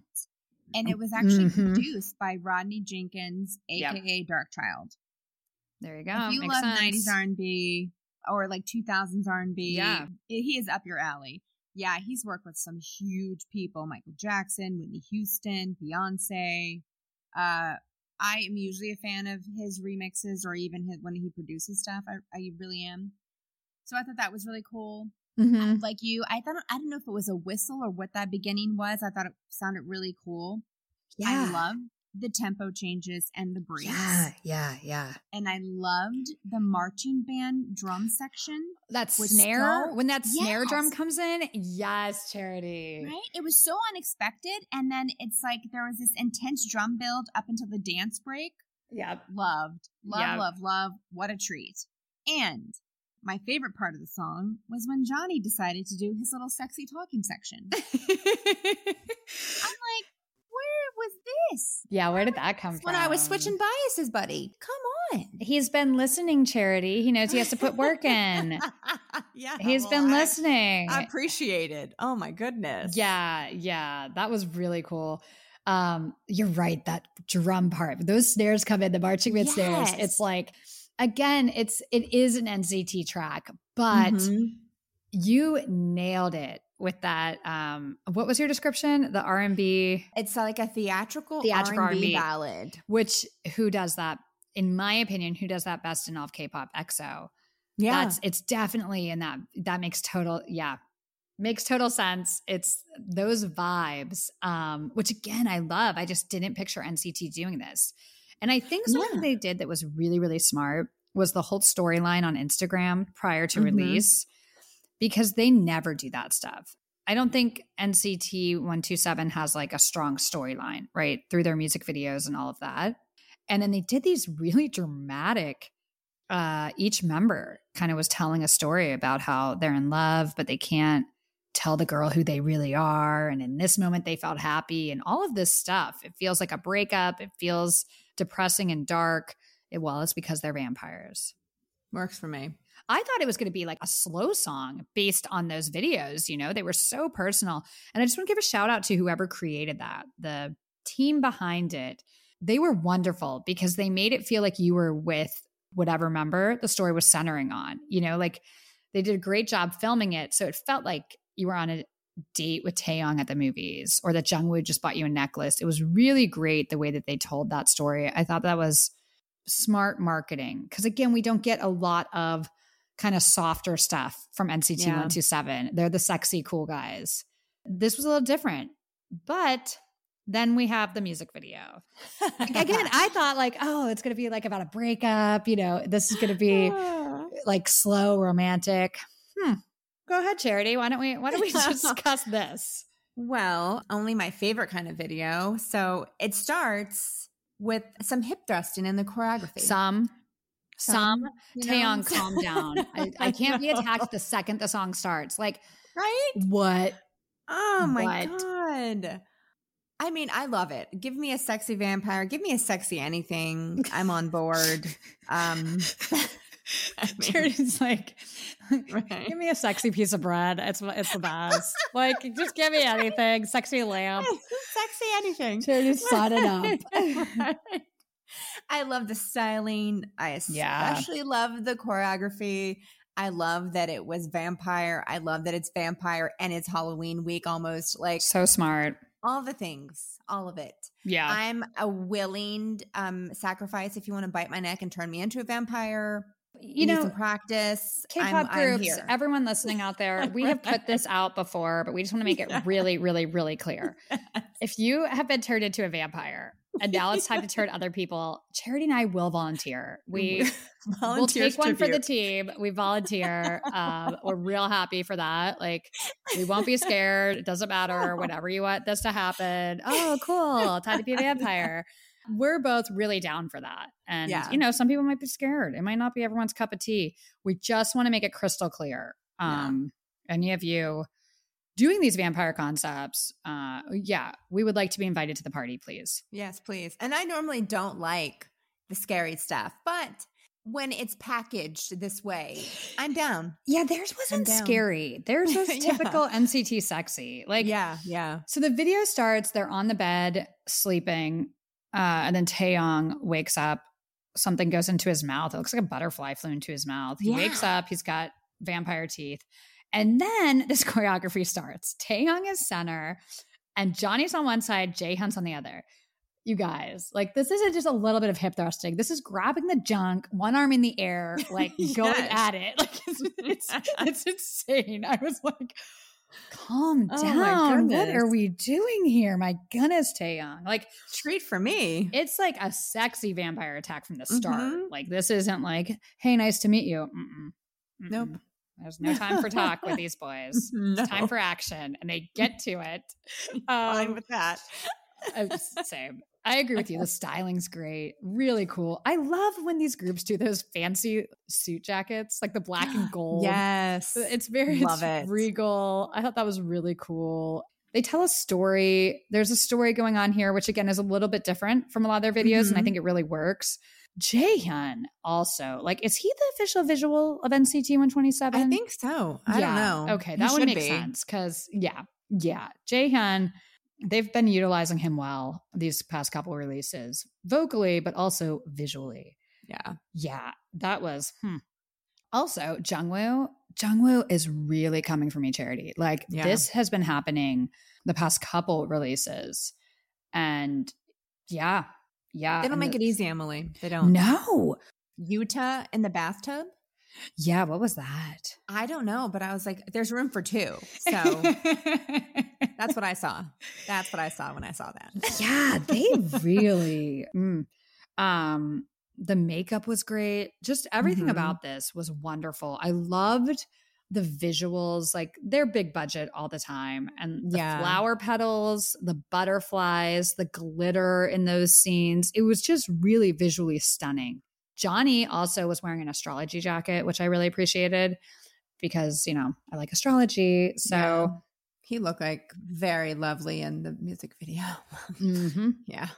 And it was actually mm-hmm. produced by Rodney Jenkins, a k a. Yep. Darkchild. There you go. If you Makes love sense. nineties R and B or like two thousands R and B, yeah. he is up your alley. Yeah, he's worked with some huge people. Michael Jackson, Whitney Houston, Beyonce. Uh, I am usually a fan of his remixes or even his, when he produces stuff. I, I really am. So I thought that was really cool. Mm-hmm. Like you, I thought, I don't know if it was a whistle or what that beginning was. I thought it sounded really cool. Yeah. I love the tempo changes and the breeze. Yeah, yeah, yeah. And I loved the marching band drum section. That snare, so, when that yes. snare drum comes in. Yes, Charity. Right? It was so unexpected. And then it's like there was this intense drum build up until the dance break. Yep. Loved. Love, yep. love, love. What a treat. And my favorite part of the song was when Johnny decided to do his little sexy talking section. I'm like, where was this? Yeah, where did that come when from? When I was switching biases, buddy. Come on. He's been listening, Charity. He knows he has to put work in. yeah, He's well, been listening. I, I appreciate it. Oh, my goodness. Yeah, yeah. That was really cool. Um, you're right, that drum part. Those snares come in, the marching band yes. snares. It's like... Again, it's it is an N C T track, but mm-hmm. you nailed it with that. Um, what was your description? The R and B. It's like a theatrical, theatrical R and B, R and B ballad. Which who does that? In my opinion, who does that best in all of K-pop? E X O. Yeah, that's, it's definitely in that. That makes total yeah makes total sense. It's those vibes, um, which again I love. I just didn't picture N C T doing this. And I think something yeah. they did that was really, really smart was the whole storyline on Instagram prior to mm-hmm. release, because they never do that stuff. I don't think N C T one twenty-seven has like a strong storyline, right? Through their music videos and all of that. And then they did these really dramatic, uh, each member kind of was telling a story about how they're in love, but they can't tell the girl who they really are. And in this moment, they felt happy and all of this stuff. It feels like a breakup. It feels depressing and dark. Well, it's because they're vampires. Works for me. I thought it was going to be like a slow song based on those videos. You know, they were so personal. And I just want to give a shout out to whoever created that. The team behind it, they were wonderful because they made it feel like you were with whatever member the story was centering on. You know, like they did a great job filming it. So it felt like you were on a date with Taeyong at the movies, or that Jungwoo just bought you a necklace. It was really great the way that they told that story. I thought that was smart marketing, because again, we don't get a lot of kind of softer stuff from N C T yeah. one twenty-seven. They're the sexy, cool guys. This was a little different, but then we have the music video. Again, I thought like, oh, it's going to be like about a breakup. You know, this is going to be like slow, romantic. Hmm. Go ahead, Charity. Why don't we why don't we discuss this? Well, only my favorite kind of video. So it starts with some hip thrusting in the choreography. Some. Some. some Taeyong, calm down. I, I can't be attacked the second the song starts. Like, right? What? Oh, my what? God. I mean, I love it. Give me a sexy vampire. Give me a sexy anything. I'm on board. Um I mean, Charity's like, right. give me a sexy piece of bread. It's it's the best. Like, just give me anything. Sexy lamp. Sexy anything. Charity's signing up. Right. I love the styling. I especially yeah. love the choreography. I love that it was vampire. I love that it's vampire and it's Halloween week almost. Like, so smart. All the things. All of it. Yeah. I'm a willing um, sacrifice if you want to bite my neck and turn me into a vampire. You know, some practice. K-pop I'm, groups, I'm everyone listening out there, we have put this out before, but we just want to make it really, really, really clear. If you have been turned into a vampire and now it's time to turn other people, Charity and I will volunteer. We will take one for the team. We volunteer. Um, we're real happy for that. Like, we won't be scared. It doesn't matter. Whatever you want this to happen. Oh, cool. Time to be a vampire. We're both really down for that. And, yeah. you know, some people might be scared. It might not be everyone's cup of tea. We just want to make it crystal clear. Um, yeah. Any of you doing these vampire concepts, uh, yeah, we would like to be invited to the party, please. Yes, please. And I normally don't like the scary stuff, but when it's packaged this way. I'm down. Yeah, theirs wasn't scary. Theirs was typical yeah. N C T sexy. Like, yeah, yeah. So the video starts, they're on the bed sleeping, uh, and then Taeyong wakes up. Something goes into his mouth. It looks like a butterfly flew into his mouth. He yeah. wakes up. He's got vampire teeth. And then this choreography starts. Taeyong is center, and Johnny's on one side, Jaehyun's on the other. You guys, like, this isn't just a little bit of hip thrusting. This is grabbing the junk, one arm in the air, like yes. going at it. Like, it's, it's, it's insane. I was like, calm down. Oh, what are we doing here? My goodness, Taeyong. Like, treat for me. It's like a sexy vampire attack from the start. Mm-hmm. Like, this isn't like, hey, nice to meet you. Mm-mm. Mm-mm. Nope. There's no time for talk with these boys. No. It's time for action, and they get to it. Um, Fine with that. Same. I agree with you. The styling's great. Really cool. I love when these groups do those fancy suit jackets, like the black and gold. Yes. It's very love it's it. regal. I thought that was really cool. They tell a story. There's a story going on here, which again is a little bit different from a lot of their videos, mm-hmm. and I think it really works. Jaehyun also, like, is he the official visual of N C T one twenty-seven? I think so. I yeah. don't know. Okay, that would make sense because, yeah, yeah. Jaehyun, they've been utilizing him well these past couple releases, vocally, but also visually. Yeah. Yeah, that was, hmm. Also, Jungwoo, Jungwoo is really coming for me, Charity. Like, yeah. this has been happening the past couple releases. And yeah. Yeah. They don't make the, it easy, Emily. They don't. No. Utah in the bathtub? Yeah. What was that? I don't know, but I was like, there's room for two. So that's what I saw. That's what I saw when I saw that. Yeah. They really. mm. Um, the makeup was great. Just everything mm-hmm. about this was wonderful. I loved the visuals. Like, they're big budget all the time. And the yeah. flower petals, the butterflies, the glitter in those scenes. It was just really visually stunning. Johnny also was wearing an astrology jacket, which I really appreciated because, you know, I like astrology. So yeah. he looked like very lovely in the music video. Mm-hmm. Yeah.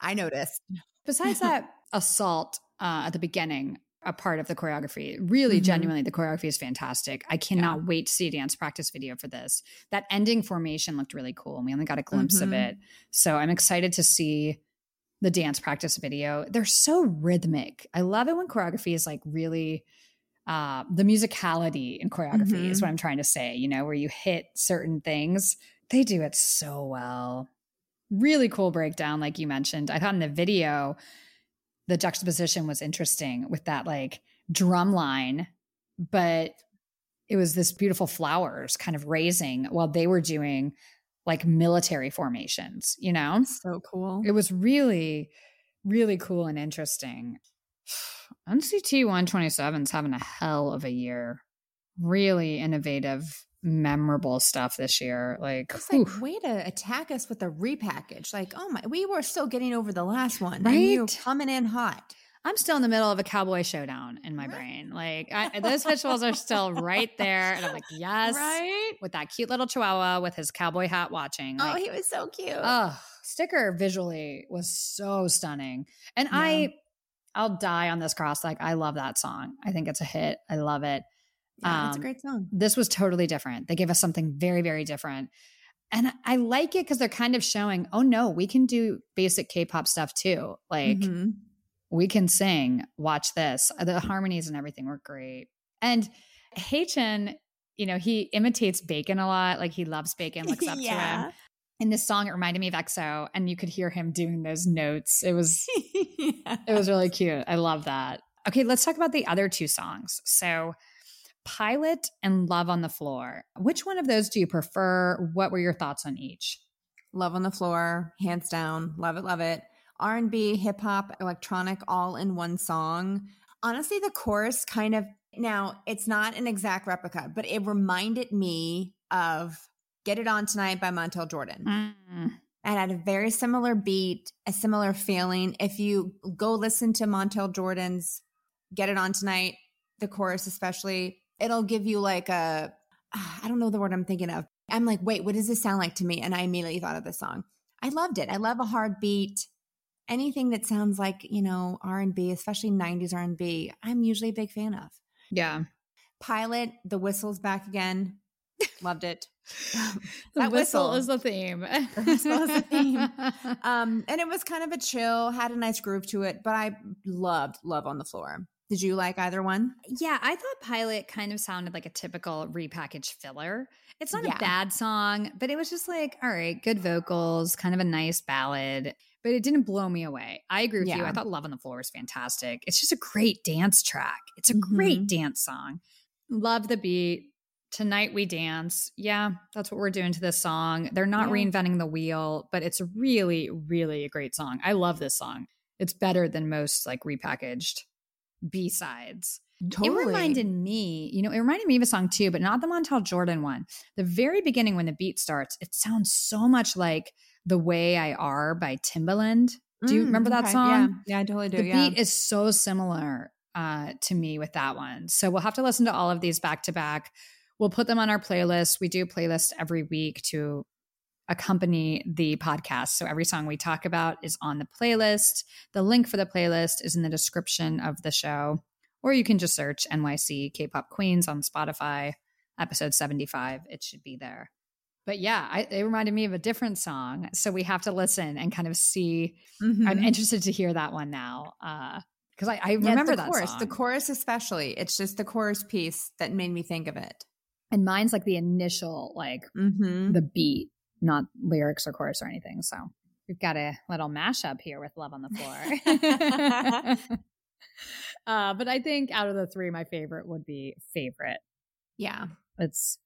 I noticed. Besides that assault uh, at the beginning, a part of the choreography. Really, mm-hmm. genuinely, the choreography is fantastic. I cannot yeah. wait to see a dance practice video for this. That ending formation looked really cool, and we only got a glimpse mm-hmm. of it. So I'm excited to see the dance practice video. They're so rhythmic. I love it when choreography is like really, uh, the musicality in choreography mm-hmm. is what I'm trying to say, you know, where you hit certain things. They do it so well. Really cool breakdown, like you mentioned. I thought in the video, the juxtaposition was interesting with that like drum line, but it was this beautiful flowers kind of raising while they were doing like military formations, you know? So cool. It was really, really cool and interesting. N C T one twenty-seven's having a hell of a year. Really innovative, memorable stuff this year. Like, it's like, way to attack us with a repackage. Like, oh my, we were still getting over the last one, right? And you're coming in hot. I'm still in the middle of a cowboy showdown in my right. brain. Like, I, those visuals are still right there, and I'm like, yes, right? With that cute little chihuahua with his cowboy hat watching. Like, oh, he was so cute. Oh, Sticker visually was so stunning, and yeah. I, I'll die on this cross. Like, I love that song. I think it's a hit. I love it. Yeah, it's a great song. Um, this was totally different. They gave us something very, very different. And I, I like it because they're kind of showing, oh no, we can do basic K-pop stuff too. Like, mm-hmm. we can sing, watch this. The harmonies and everything were great. And Haechan, you know, he imitates Bacon a lot. Like, he loves Bacon, looks up yeah. to him. In this song, it reminded me of E X O, and you could hear him doing those notes. It was, yes. it was really cute. I love that. Okay, let's talk about the other two songs. So, Pilot and Love on the Floor. Which one of those do you prefer? What were your thoughts on each? Love on the Floor, hands down. Love it, love it. R and B, hip hop, electronic, all in one song. Honestly, the chorus kind of, now it's not an exact replica, but it reminded me of Get It On Tonight by Montel Jordan. Mm. And had a very similar beat, a similar feeling. If you go listen to Montel Jordan's Get It On Tonight, the chorus especially, it'll give you like a, I don't know the word I'm thinking of. I'm like, wait, what does this sound like to me? And I immediately thought of this song. I loved it. I love a hard beat. anything that sounds like, you know, R and B, especially nineties R and B, I'm usually a big fan of. Yeah. Pilot, the whistle's back again. Loved it. The that whistle, whistle is the theme. The whistle is the theme. Um, and it was kind of a chill, had a nice groove to it, but I loved Love on the Floor. Did you like either one? Yeah, I thought Pilot kind of sounded like a typical repackaged filler. It's not yeah. a bad song, but it was just like, all right, good vocals, kind of a nice ballad, but it didn't blow me away. I agree with yeah. you. I thought Love on the Floor was fantastic. It's just a great dance track. It's a mm-hmm. great dance song. Love the beat. Tonight we dance. Yeah, that's what we're doing to this song. They're not yeah. reinventing the wheel, but it's really, really a great song. I love this song. It's better than most like repackaged B-sides. Totally. It reminded me, you know, it reminded me of a song too, but not the Montel Jordan one. The very beginning when the beat starts, it sounds so much like The Way I Are by Timbaland. Do mm, you remember that okay. song? Yeah. yeah, I totally do. The yeah. beat is so similar uh, to me with that one. So we'll have to listen to all of these back to back. We'll put them on our playlist. We do a playlist every week to accompany the podcast. So every song we talk about is on the playlist. The link for the playlist is in the description of the show. Or you can just search N Y C K-pop Queens on Spotify, episode seventy-five. It should be there. But yeah, I, it reminded me of a different song. So we have to listen and kind of see. Mm-hmm. I'm interested to hear that one now. Uh, because I, I remember yeah, that chorus, song. The chorus especially. It's just the chorus piece that made me think of it. And mine's like the initial, like mm-hmm. the beat, not lyrics or chorus or anything. So we've got a little mashup here with Love on the Floor. uh, but I think out of the three, my favorite would be Favorite. Yeah. It's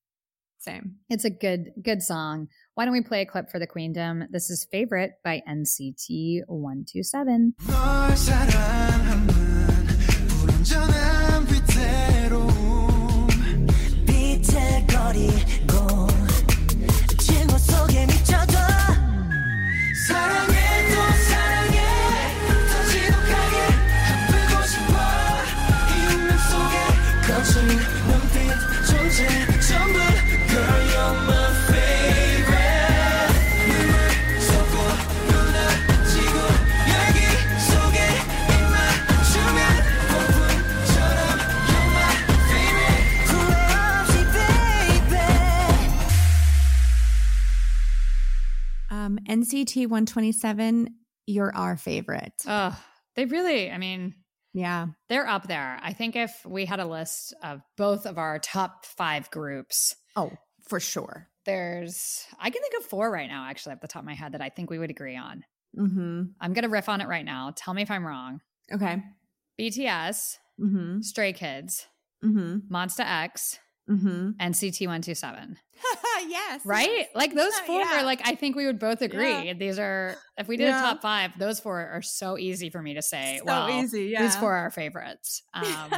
same. It's a good, good song. Why don't we play a clip for the Queendom? This is Favorite by N C T one two seven. Um, N C T one twenty-seven, you're our favorite. Oh, they really, I mean, yeah, they're up there. I think if we had a list of both of our top five groups. Oh, for sure. There's, I can think of four right now, actually, off the top of my head that I think we would agree on. Mm-hmm. I'm going to riff on it right now. Tell me if I'm wrong. Okay. B T S, mm-hmm. Stray Kids, mm-hmm. Monsta X, mm-hmm. N C T one twenty-seven. Yes. Right? Like those four yeah. are like, I think we would both agree. Yeah. These are, if we did yeah. a top five, those four are so easy for me to say. So well, easy, yeah. These four are our favorites. Um,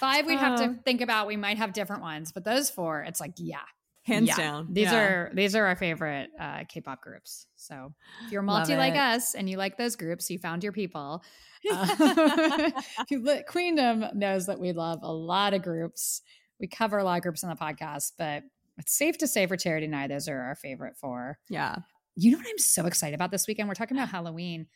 five, we'd have to think about. We might have different ones, but those four, it's like, yeah. Hands yeah. down. These yeah. are, these are our favorite uh, K-pop groups. So if you're multi like us and you like those groups, you found your people. Uh, Queendom knows that we love a lot of groups. We cover a lot of groups on the podcast, but it's safe to say for Charity and I, those are our favorite four. Yeah. You know what I'm so excited about this weekend? We're talking about Halloween.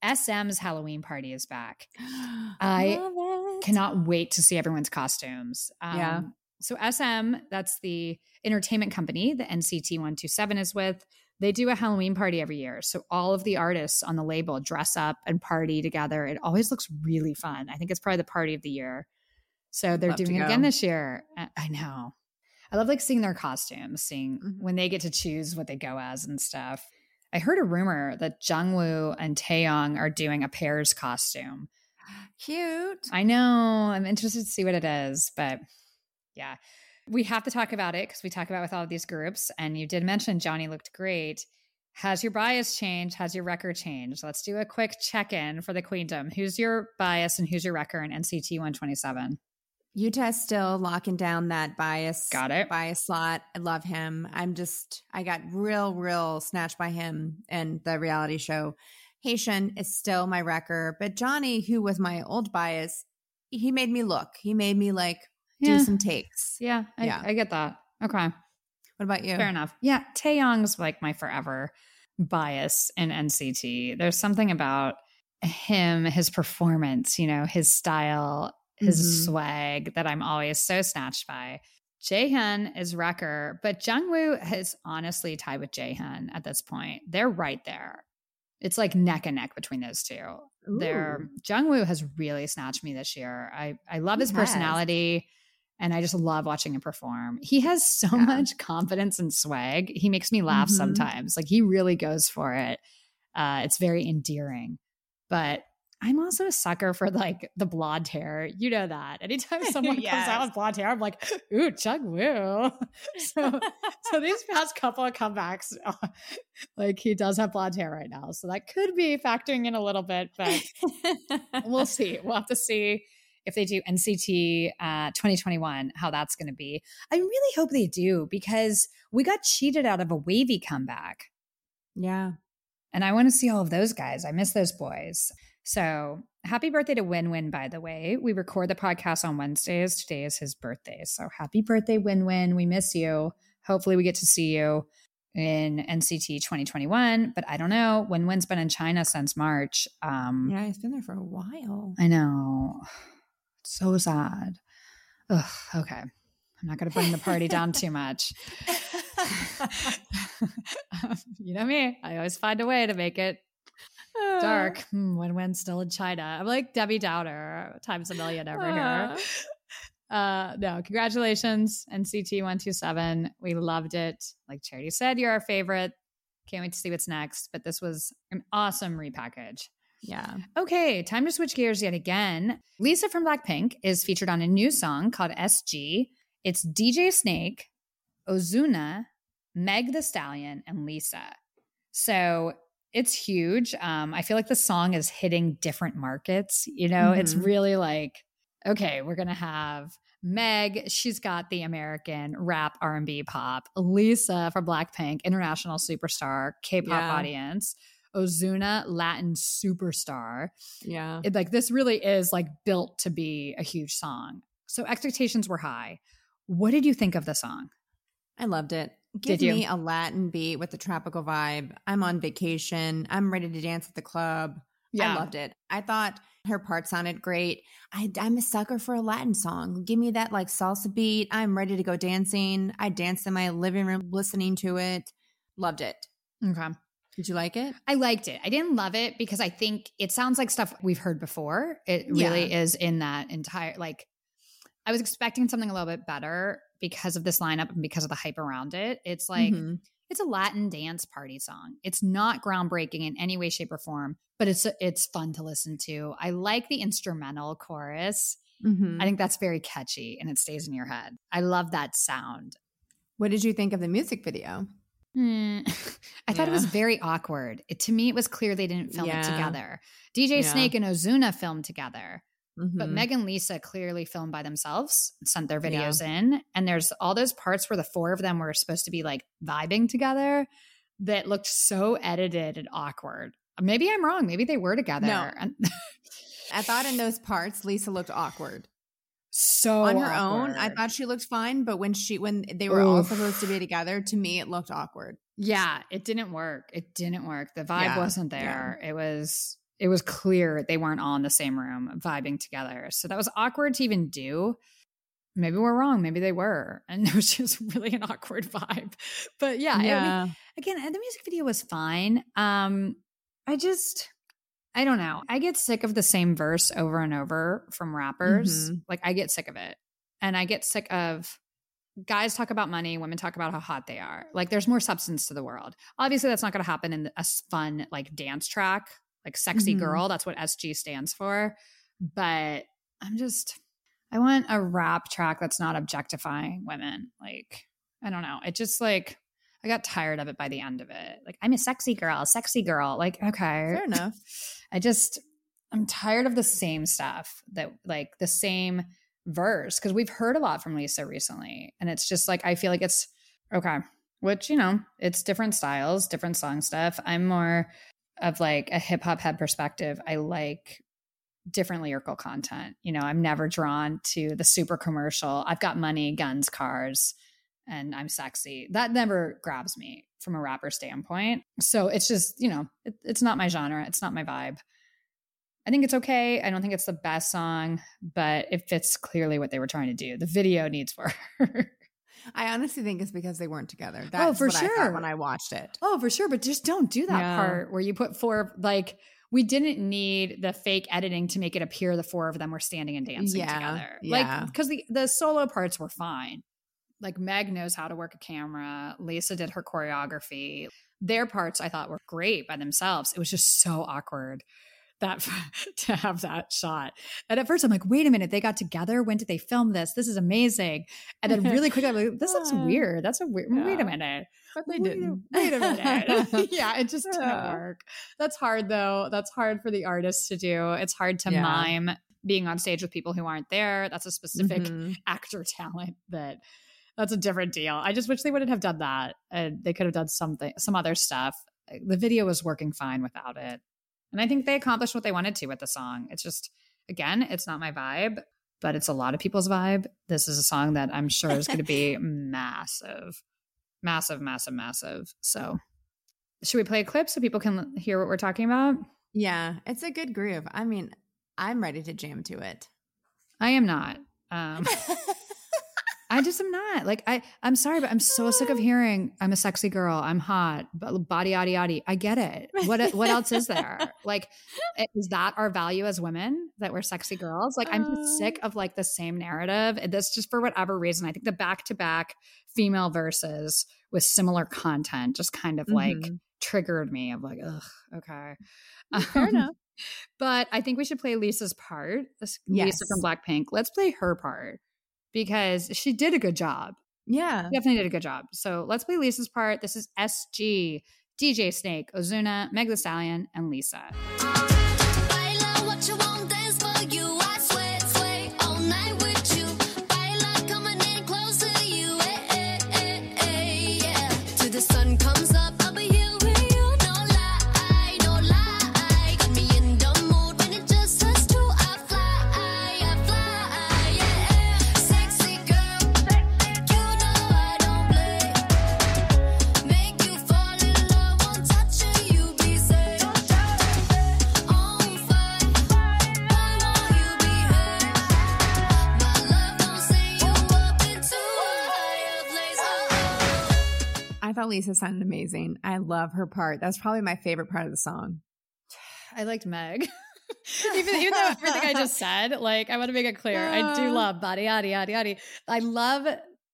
S M's Halloween party is back. I cannot wait to see everyone's costumes. Um, yeah. So S M, that's the entertainment company that N C T one twenty-seven is with. They do a Halloween party every year. So all of the artists on the label dress up and party together. It always looks really fun. I think it's probably the party of the year. So they're love doing it go. again this year. I know. I love like seeing their costumes, seeing mm-hmm. when they get to choose what they go as and stuff. I heard a rumor that Jungwoo and Taeyong are doing a pair's costume. Cute. I know. I'm interested to see what it is, but yeah, we have to talk about it because we talk about it with all of these groups. And you did mention Johnny looked great. Has your bias changed? Has your record changed? Let's do a quick check-in for the Queendom. Who's your bias and who's your record in N C T one twenty-seven? Utah's still locking down that bias. Got it. Bias slot. I love him. I'm just, I got real, real snatched by him and the reality show. Haitian is still my wrecker, but Johnny, who was my old bias, he made me look. He made me like yeah. do some takes. Yeah I, yeah. I get that. Okay. What about you? Fair enough. Yeah. Taeyong's like my forever bias in N C T. There's something about him, his performance, you know, his style, his mm-hmm. swag that I'm always so snatched by. Jaehyun is wrecker, but Jungwoo is honestly tied with Jaehyun at this point. They're right there. It's like neck and neck between those two. Ooh. They're Jungwoo has really snatched me this year. I, I love his he personality has. And I just love watching him perform. He has so yeah. much confidence and swag. He makes me laugh mm-hmm. sometimes. Like he really goes for it. Uh, it's very endearing, but I'm also a sucker for like the blonde hair. You know that. Anytime someone yes. comes out with blonde hair, I'm like, ooh, Jungwoo. So so these past couple of comebacks, like he does have blonde hair right now. So that could be factoring in a little bit, but we'll see. We'll have to see if they do N C T uh, twenty twenty-one, how that's going to be. I really hope they do because we got cheated out of a wavy comeback. Yeah. And I want to see all of those guys. I miss those boys. So happy birthday to Win Win, by the way. We record the podcast on Wednesdays. Today is his birthday. So happy birthday, Win Win. We miss you. Hopefully we get to see you in N C T twenty twenty-one. But I don't know. Win Win's been in China since March. Um, yeah, he's been there for a while. I know. It's so sad. Ugh, okay. I'm not going to bring the party down too much. um, you know me. I always find a way to make it dark. Hmm, when when's still in China? I'm like Debbie Downer times a million over uh. here. Uh, no, congratulations, N C T one twenty-seven. We loved it. Like Charity said, you're our favorite. Can't wait to see what's next. But this was an awesome repackage. Yeah. Okay, time to switch gears yet again. Lisa from Blackpink is featured on a new song called S G. It's D J Snake, Ozuna, Meg Thee Stallion, and Lisa. So it's huge. Um, I feel like the song is hitting different markets. You know, mm-hmm. it's really like, okay, we're going to have Meg. She's got the American rap, R and B, pop. Lisa from Blackpink, international superstar, K-pop yeah. audience. Ozuna, Latin superstar. Yeah. It, like this really is like built to be a huge song. So expectations were high. What did you think of the song? I loved it. Give me a Latin beat with a tropical vibe. I'm on vacation. I'm ready to dance at the club. Yeah. I loved it. I thought her part sounded great. I, I'm a sucker for a Latin song. Give me that like salsa beat. I'm ready to go dancing. I danced in my living room listening to it. Loved it. Okay. Did you like it? I liked it. I didn't love it because I think it sounds like stuff we've heard before. It really yeah. is in that entire, like, I was expecting something a little bit better because of this lineup and because of the hype around it. It's like, mm-hmm. it's a Latin dance party song. It's not groundbreaking in any way, shape, or form, but it's it's fun to listen to. I like the instrumental chorus. Mm-hmm. I think that's very catchy and it stays in your head. I love that sound. What did you think of the music video? Mm. I thought yeah. it was very awkward. It, to me, it was clear they didn't film yeah. it together. D J yeah. Snake and Ozuna filmed together. Mm-hmm. But Meg and Lisa clearly filmed by themselves, sent their videos yeah. in. And there's all those parts where the four of them were supposed to be like vibing together that looked so edited and awkward. Maybe I'm wrong. Maybe they were together. No. I thought in those parts, Lisa looked awkward. So on her awkward. Own, I thought she looked fine. But when she when they were Oof. All supposed to be together, to me, it looked awkward. Yeah, it didn't work. It didn't work. The vibe yeah. wasn't there. Yeah. It was... It was clear they weren't all in the same room vibing together. So that was awkward to even do. Maybe we're wrong. Maybe they were. And it was just really an awkward vibe. But yeah, yeah. I mean, again, the music video was fine. Um, I just, I don't know. I get sick of the same verse over and over from rappers. Mm-hmm. Like I get sick of it. And I get sick of guys talk about money, women talk about how hot they are. Like there's more substance to the world. Obviously that's not going to happen in a fun like dance track. Like sexy mm-hmm. girl. That's what S G stands for. But I'm just, I want a rap track that's not objectifying women. Like, I don't know. It just like, I got tired of it by the end of it. Like, I'm a sexy girl, sexy girl. Like, okay. Fair enough. I just, I'm tired of the same stuff that like the same verse. Cause we've heard a lot from Lisa recently. And it's just like, I feel like it's okay. Which, you know, it's different styles, different song stuff. I'm more of like a hip hop head perspective. I like different lyrical content. You know, I'm never drawn to the super commercial. I've got money, guns, cars, and I'm sexy. That never grabs me from a rapper standpoint. So it's just, you know, it, it's not my genre. It's not my vibe. I think it's okay. I don't think it's the best song, but it fits clearly what they were trying to do. The video needs work. I honestly think it's because they weren't together. That's oh, for what sure. I thought when I watched it. Oh, for sure. But just don't do that no. part where you put four, like, we didn't need the fake editing to make it appear the four of them were standing and dancing yeah, together. Yeah. Like, because the, the solo parts were fine. Like, Meg knows how to work a camera. Lisa did her choreography. Their parts I thought were great by themselves. It was just so awkward that to have that shot. And at first I'm like, wait a minute, they got together? When did they film this? This is amazing. And then really quickly I'm like, this looks weird. That's a weird, yeah. wait a minute. But they wait, didn't. Wait a minute. yeah, it just yeah. didn't work. That's hard though. That's hard for the artists to do. It's hard to yeah. mime being on stage with people who aren't there. That's a specific mm-hmm. actor talent that... That's a different deal. I just wish they wouldn't have done that. Uh, they could have done something, some other stuff. The video was working fine without it. And I think they accomplished what they wanted to with the song. It's just, again, it's not my vibe, but it's a lot of people's vibe. This is a song that I'm sure is going to be massive, massive, massive, massive. So should we play a clip so people can hear what we're talking about? Yeah, it's a good groove. I mean, I'm ready to jam to it. I am not. Um I just am not. Like, I, I'm sorry, but I'm so sick of hearing, I'm a sexy girl, I'm hot, body, yaddy, yaddy. I get it. What what else is there? Like, is that our value as women, that we're sexy girls? Like, I'm just sick of, like, the same narrative. And that's just for whatever reason. I think the back-to-back female verses with similar content just kind of, like, mm-hmm. triggered me. I'm like, ugh, okay. Fair um, enough. But I think we should play Lisa's part. This, yes. Lisa from Blackpink. Let's play her part. Because she did a good job. Yeah. She definitely did a good job. So let's play Lisa's part. This is S G, D J Snake, Ozuna, Megan Thee Stallion, and Lisa. Lisa sounded amazing. I love her part. That's probably my favorite part of the song. I liked Meg. even, even though everything I just said, like, I want to make it clear. I do love body, yaddy, yaddy, yaddy. I love,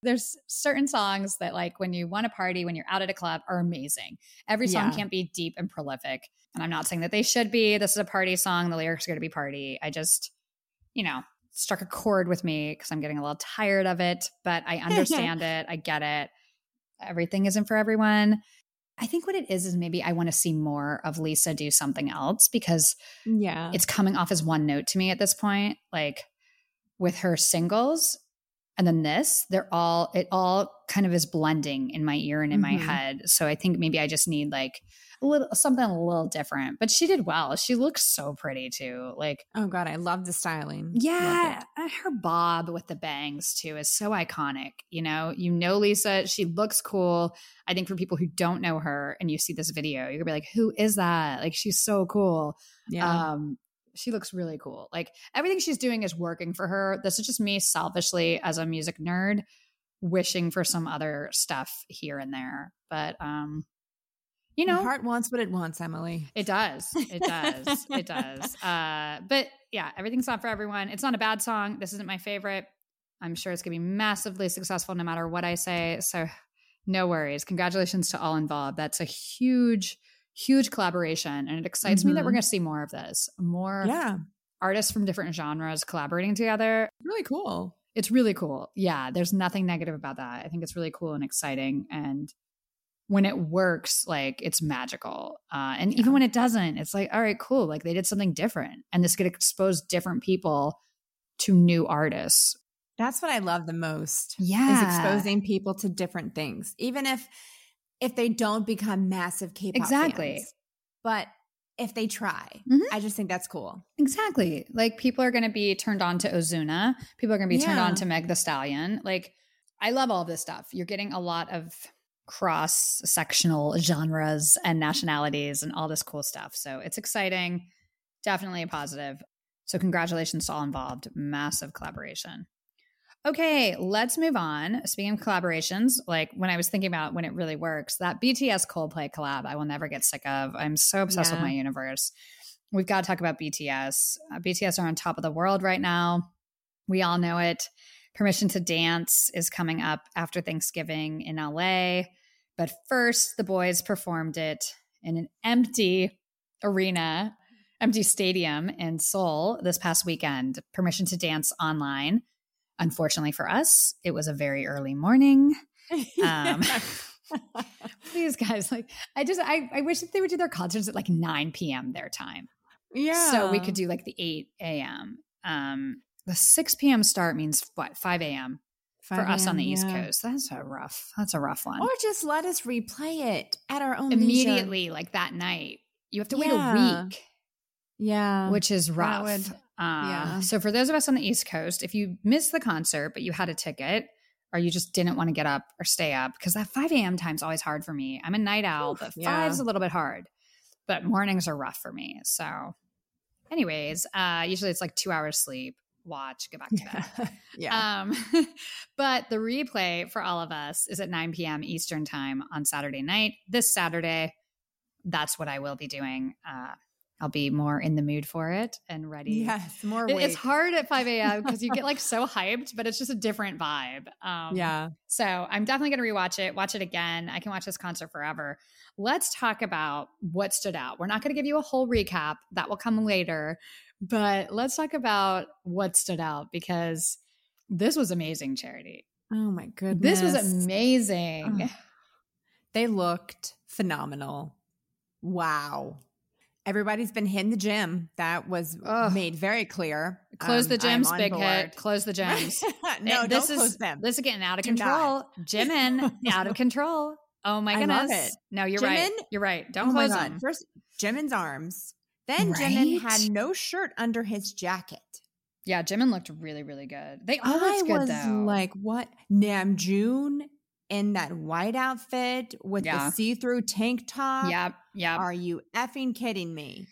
there's certain songs that, like, when you want to party, when you're out at a club, are amazing. Every song yeah. can't be deep and prolific. And I'm not saying that they should be. This is a party song. The lyrics are going to be party. I just, you know, struck a chord with me because I'm getting a little tired of it, but I understand it. I get it. Everything isn't for everyone. I think what it is is maybe I want to see more of Lisa do something else because yeah, it's coming off as one note to me at this point. Like, with her singles and then this, they're all, it all kind of is blending in my ear and in mm-hmm. my head. So I think maybe I just need, like, a little something a little different. But she did well. She looks so pretty too. Like, oh God, I love the styling. Yeah. Her bob with the bangs too is so iconic. You know, you know Lisa, she looks cool. I think for people who don't know her and you see this video, you're gonna be like, who is that? Like, she's so cool. Yeah. Um, she looks really cool. Like, everything she's doing is working for her. This is just me selfishly as a music nerd wishing for some other stuff here and there. But um you know, your heart wants what it wants, Emily. It does. It does. it does. Uh, but yeah, everything's not for everyone. It's not a bad song. This isn't my favorite. I'm sure it's going to be massively successful no matter what I say. So no worries. Congratulations to all involved. That's a huge, huge collaboration. And it excites mm-hmm. me that we're going to see more of this. More yeah. artists from different genres collaborating together. Really cool. It's really cool. Yeah, there's nothing negative about that. I think it's really cool and exciting. And when it works, like, it's magical. Uh, and yeah. even when it doesn't, it's like, all right, cool. Like, they did something different. And this could expose different people to new artists. That's what I love the most. Yeah. Is exposing people to different things. Even if if they don't become massive K-pop exactly. fans. But if they try, mm-hmm. I just think that's cool. Exactly. Like, people are going to be turned on to Ozuna. People are going to be yeah. turned on to Meg Thee Stallion. Like, I love all of this stuff. You're getting a lot of cross-sectional genres and nationalities and all this cool stuff. So it's exciting. definitely a positive. So congratulations to all involved. Massive collaboration. Okay, let's move on. Speaking of collaborations, like when I was thinking about when it really works, that B T S Coldplay collab, I will never get sick of. I'm so obsessed yeah. with My Universe. We've got to talk about B T S. Uh, B T S are on top of the world right now. We all know it. Permission to Dance is coming up after Thanksgiving in L A. But first, the boys performed it in an empty arena, empty stadium in Seoul this past weekend. Permission to Dance online. Unfortunately for us, it was a very early morning. Um, please, guys, like I just I, I wish that they would do their concerts at like nine p.m. their time. Yeah. So we could do like the eight a.m. Um, the six p.m. start means what? five a.m. for us on the yeah. East Coast. That's a rough. That's a rough one. Or just let us replay it at our own immediately, leisure. Like that night. You have to wait yeah. a week. Yeah. Which is rough. Would, um, yeah. So for those of us on the East Coast, if you missed the concert, but you had a ticket or you just didn't want to get up or stay up, because that five a.m. time's always hard for me. I'm a night owl, Oof, but yeah. five's a little bit hard. But mornings are rough for me. So anyways, uh, usually it's like two hours sleep. Watch, get back to bed. yeah. Um, but the replay for all of us is at nine p.m. Eastern time on Saturday night. This Saturday, that's what I will be doing. Uh, I'll be more in the mood for it and ready. Yes, more it, It's hard at five a.m. because you get like so hyped, but it's just a different vibe. Um, yeah. So I'm definitely going to rewatch it, watch it again. I can watch this concert forever. Let's talk about what stood out. We're not going to give you a whole recap. That will come later. But let's talk about what stood out, because this was amazing, Charity. Oh, my goodness. This was amazing. Oh. They looked phenomenal. Wow. Everybody's been hitting the gym. That was oh. made very clear. Close um, the gyms, big hit. Close the gyms. no, it, this don't is, close them. This is getting out of Do control. Jimin, out of control. Oh, my goodness. I love it. No, you're Jimin, right. You're right. Don't oh close them. First, Jimin's arms. Then right? Jimin had no shirt under his jacket. Yeah, Jimin looked really, really good. They all looked good, though. I was like, what? Namjoon in that white outfit with yeah. the see-through tank top. Yep, yep. Are you effing kidding me?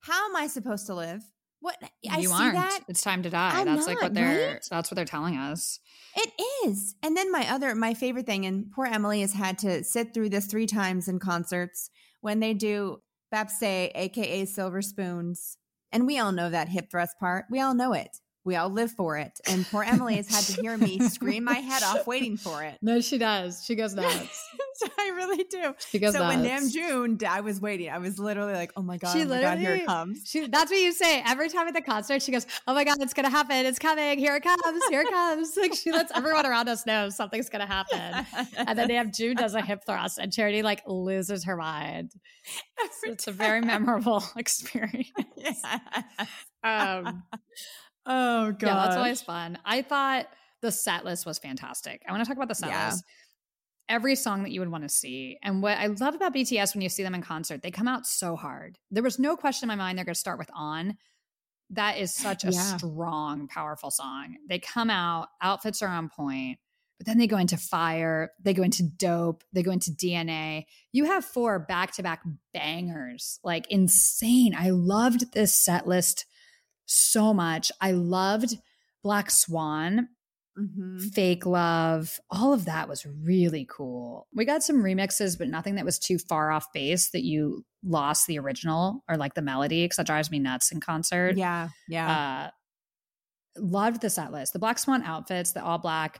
How am I supposed to live? What? I you see aren't. That? It's time to die. I'm that's not, like what they're. Right? That's what they're telling us. It is. And then my other, my favorite thing, and poor Emily has had to sit through this three times in concerts when they do. Bapse, a k a. Silver Spoons. And we all know that hip thrust part. We all know it. We all live for it. And poor Emily has had to hear me scream my head off waiting for it. No, she does. She goes nuts. I really do. She goes so nuts. When Namjoon, I was waiting. I was literally like, oh my God, she oh my God, here it comes. She, that's what you say. Every time at the concert, she goes, oh my God, it's going to happen. It's coming. Here it comes. Here it comes. Like she lets everyone around us know something's going to happen. And then Namjoon does a hip thrust and Charity like loses her mind. So it's a very memorable experience. Yeah. Um, Oh, God. Yeah, that's always fun. I thought the set list was fantastic. I want to talk about the set yeah. list. Every song that you would want to see. And what I love about B T S when you see them in concert, they come out so hard. There was no question in my mind they're going to start with On. That is such a yeah. strong, powerful song. They come out, outfits are on point, but then they go into Fire, they go into Dope, they go into D N A. You have four back-to-back bangers. Like, insane. I loved this set list so much. I loved Black Swan, mm-hmm. Fake Love. All of that was really cool. We got some remixes, but nothing that was too far off base that you lost the original or like the melody, because that drives me nuts in concert. Yeah, yeah. Uh, loved the set list. The Black Swan outfits, the all black.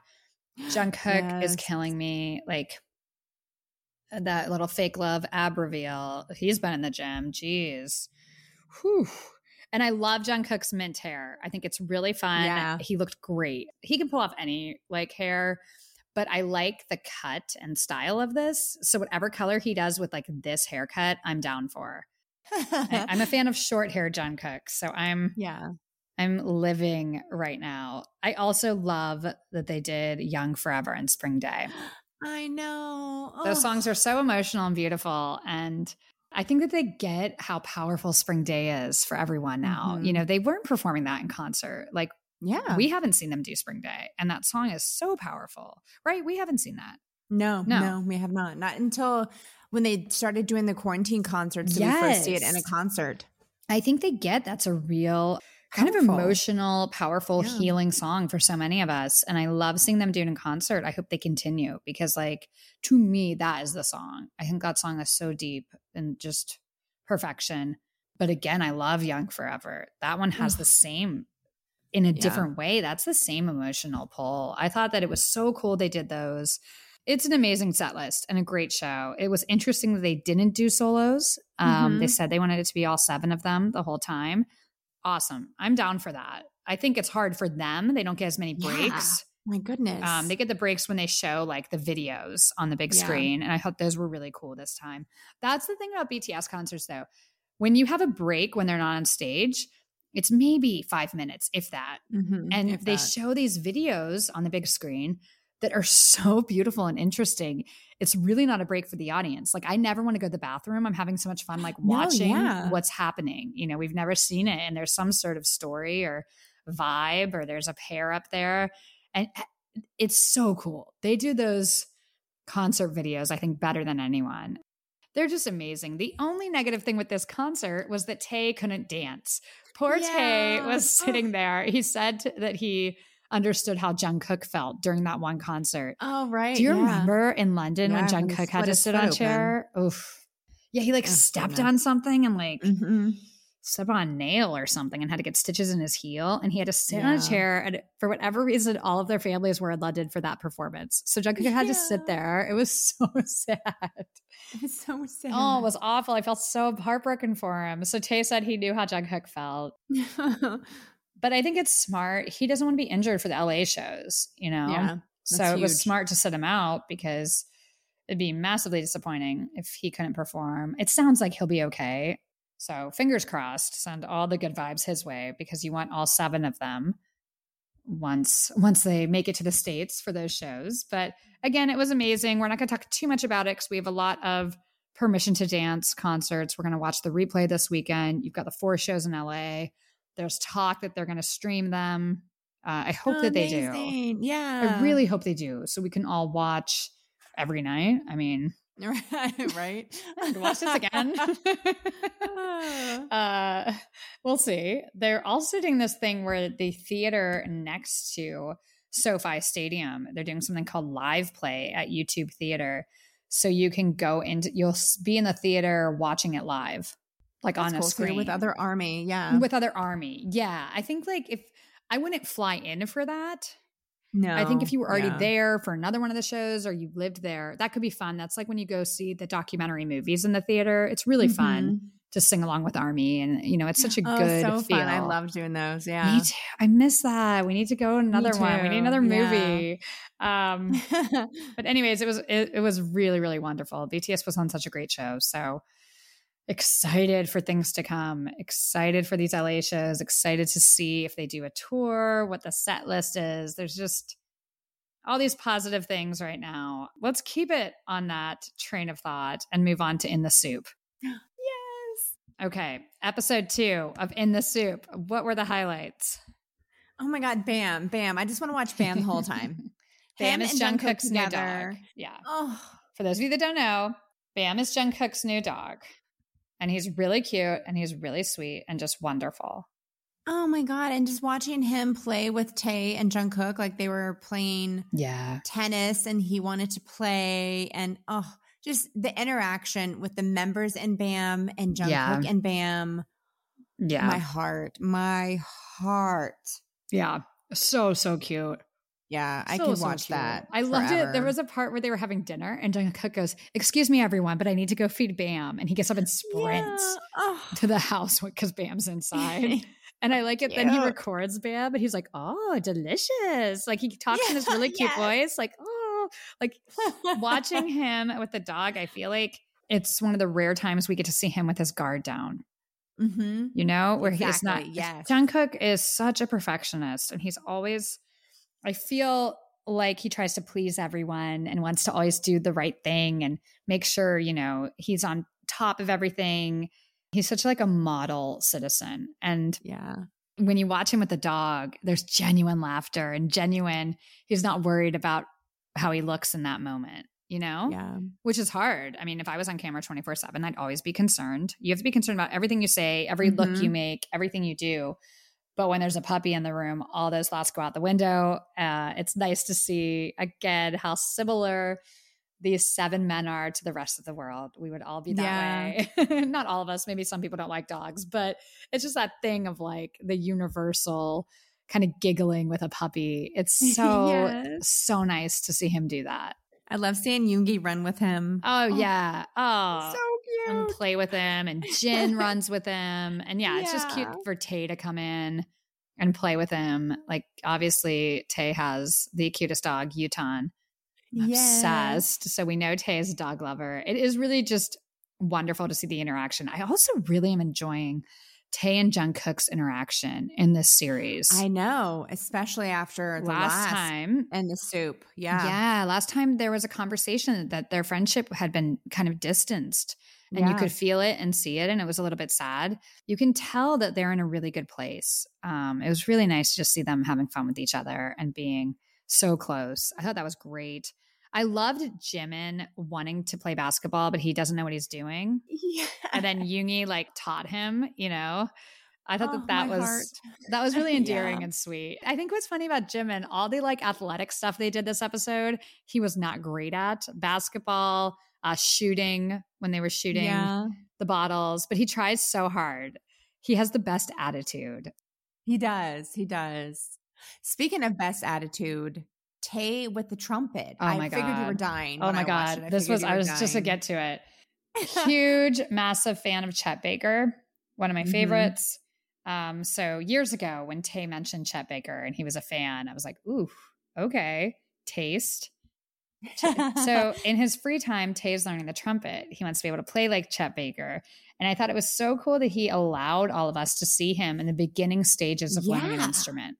Jungkook yes. is killing me. Like that little Fake Love ab reveal. He's been in the gym. Jeez. Whew. And I love Jungkook's mint hair. I think it's really fun. Yeah. He looked great. He can pull off any like hair, but I like the cut and style of this. So whatever color he does with like this haircut, I'm down for. I'm a fan of short hair Jungkook, so I'm yeah. I'm living right now. I also love that they did Young Forever and Spring Day. I know. Those oh. songs are so emotional and beautiful, and I think that they get how powerful Spring Day is for everyone now. Mm-hmm. You know, they weren't performing that in concert. Like, yeah, we haven't seen them do Spring Day. And that song is so powerful, right? We haven't seen that. No, no, no we have not. Not until when they started doing the quarantine concerts did yes. we first see it in a concert. I think they get that's a real powerful. kind of emotional, powerful, yeah. healing song for so many of us. And I love seeing them do it in concert. I hope they continue because, like, to me, that is the song. I think that song is so deep and just perfection. But again, I love Young Forever. That one has the same, in a yeah. different way, that's the same emotional pull. I thought that it was so cool they did those. It's an amazing set list and a great show. It was interesting that they didn't do solos. Um, mm-hmm. They said they wanted it to be all seven of them the whole time. Awesome. I'm down for that. I think it's hard for them. They don't get as many breaks. Yeah. My goodness. Um, they get the breaks when they show like the videos on the big yeah. screen. And I thought those were really cool this time. That's the thing about B T S concerts though. When you have a break when they're not on stage, it's maybe five minutes, if that. Mm-hmm, and if they that. show these videos on the big screen that are so beautiful and interesting. It's really not a break for the audience. Like, I never want to go to the bathroom. I'm having so much fun, like, watching no, yeah. what's happening. You know, we've never seen it. And there's some sort of story or vibe, or there's a pair up there. And it's so cool. They do those concert videos, I think, better than anyone. They're just amazing. The only negative thing with this concert was that Tae couldn't dance. Poor yeah. Tae was sitting there. He said that he understood how Jungkook felt during that one concert. Oh, right. Do you yeah. remember in London yeah, when Jungkook had to sit on a chair? Oof. Yeah, he like That's stepped on something and like mm-hmm. stepped on a nail or something and had to get stitches in his heel. And he had to sit yeah. on a chair. And for whatever reason, all of their families were in London for that performance. So Jungkook yeah. had to sit there. It was so sad. It was so sad. Oh, it was awful. I felt so heartbroken for him. So Tae said he knew how Jungkook felt. But I think it's smart. He doesn't want to be injured for the L A shows, you know? Yeah, so it huge. was smart to sit him out because it'd be massively disappointing if he couldn't perform. It sounds like he'll be okay. So fingers crossed, send all the good vibes his way because you want all seven of them once once they make it to the States for those shows. But again, it was amazing. We're not going to talk too much about it because we have a lot of Permission to Dance concerts. We're going to watch the replay this weekend. You've got the four shows in L A. There's talk that they're going to stream them. Uh, I hope oh, that they amazing. do. Yeah. I really hope they do. So we can all watch every night. I mean, right. right. watch this again. uh, we'll see. They're also doing this thing where the theater next to SoFi Stadium, they're doing something called live play at YouTube Theater. So you can go into, you'll be in the theater watching it live. Like That's on a cool. screen. So with other army. Yeah. With other army. Yeah. I think like if I wouldn't fly in for that. No. I think if you were already yeah. there for another one of the shows or you lived there, that could be fun. That's like when you go see the documentary movies in the theater. It's really mm-hmm. fun to sing along with army. And, you know, it's such a oh, good so feel. Fun. I love doing those. Yeah. Me too. I miss that. We need to go another one. We need another movie. Yeah. Um, but anyways, it was, it, it was really, really wonderful. B T S was on such a great show. So excited for things to come, excited for these L A shows, excited to see if they do a tour, what the set list is. There's just all these positive things right now. Let's keep it on that train of thought and move on to In the Soup. Yes. Okay. Episode two of In the Soup. What were the highlights? Oh my God. Bam, Bam. I just want to watch Bam the whole time. Bam, Bam is Jungkook's new dog. Yeah. Oh. For those of you that don't know, Bam is Jungkook's new dog. And he's really cute and he's really sweet and just wonderful. Oh my God. And just watching him play with Tae and Jungkook, like they were playing yeah. tennis and he wanted to play. And oh, just the interaction with the members and Bam and Jungkook yeah. and Bam. Yeah. My heart. My heart. Yeah. So, so cute. Yeah, I so, can watch so that. I forever. loved it. There was a part where they were having dinner and Jungkook goes, "Excuse me, everyone, but I need to go feed Bam." And he gets up and sprints yeah. oh. to the house because Bam's inside. And I like it. Cute. Then he records Bam and he's like, "Oh, delicious." Like he talks yeah, in this really cute yes. voice. Like, oh, like watching him with the dog. I feel like it's one of the rare times we get to see him with his guard down. Mm-hmm. You know, where exactly. he's not. Yes. Jungkook is such a perfectionist and he's always... I feel like he tries to please everyone and wants to always do the right thing and make sure, you know, he's on top of everything. He's such like a model citizen. And yeah, when you watch him with the dog, there's genuine laughter and genuine. He's not worried about how he looks in that moment. you know? Yeah. Which is hard. I mean, if I was on camera twenty-four seven, I'd always be concerned. You have to be concerned about everything you say, every mm-hmm. look you make, everything you do. But when there's a puppy in the room, all those thoughts go out the window. Uh, it's nice to see, again, how similar these seven men are to the rest of the world. We would all be that yeah. way. Not all of us. Maybe some people don't like dogs, but it's just that thing of like the universal kind of giggling with a puppy. It's so, yes. so nice to see him do that. I love seeing Yoongi run with him. Oh, oh yeah. Oh, so cute. And play with him, and Jin runs with him. And yeah, yeah, it's just cute for Tae to come in and play with him. Like, obviously, Tae has the cutest dog, Yutan. I'm obsessed. Yes. So we know Tae is a dog lover. It is really just wonderful to see the interaction. I also really am enjoying Tae and Jungkook's interaction in this series. I know, especially after the last, last time and the soup. Yeah. Yeah. Last time there was a conversation that their friendship had been kind of distanced, and yeah. you could feel it and see it. And it was a little bit sad. You can tell that they're in a really good place. Um, it was really nice to just see them having fun with each other and being so close. I thought that was great. I loved Jimin wanting to play basketball, but he doesn't know what he's doing. Yeah. And then Yoongi like taught him, you know. I thought oh, that that was heart. that was really endearing yeah. and sweet. I think what's funny about Jimin, all the like athletic stuff they did this episode, he was not great at. Basketball, uh, shooting when they were shooting yeah. the bottles, but he tries so hard. He has the best attitude. He does. He does. Speaking of best attitude, Tae with the trumpet. Oh my I figured God. you were dying. Oh my I God. I this was, I was dying. just to get to it. Huge, massive fan of Chet Baker. One of my mm-hmm. favorites. Um, so years ago when Tae mentioned Chet Baker and he was a fan, I was like, ooh, okay. Taste. So in his free time, Tae is learning the trumpet. He wants to be able to play like Chet Baker. And I thought it was so cool that he allowed all of us to see him in the beginning stages of yeah. learning an instrument.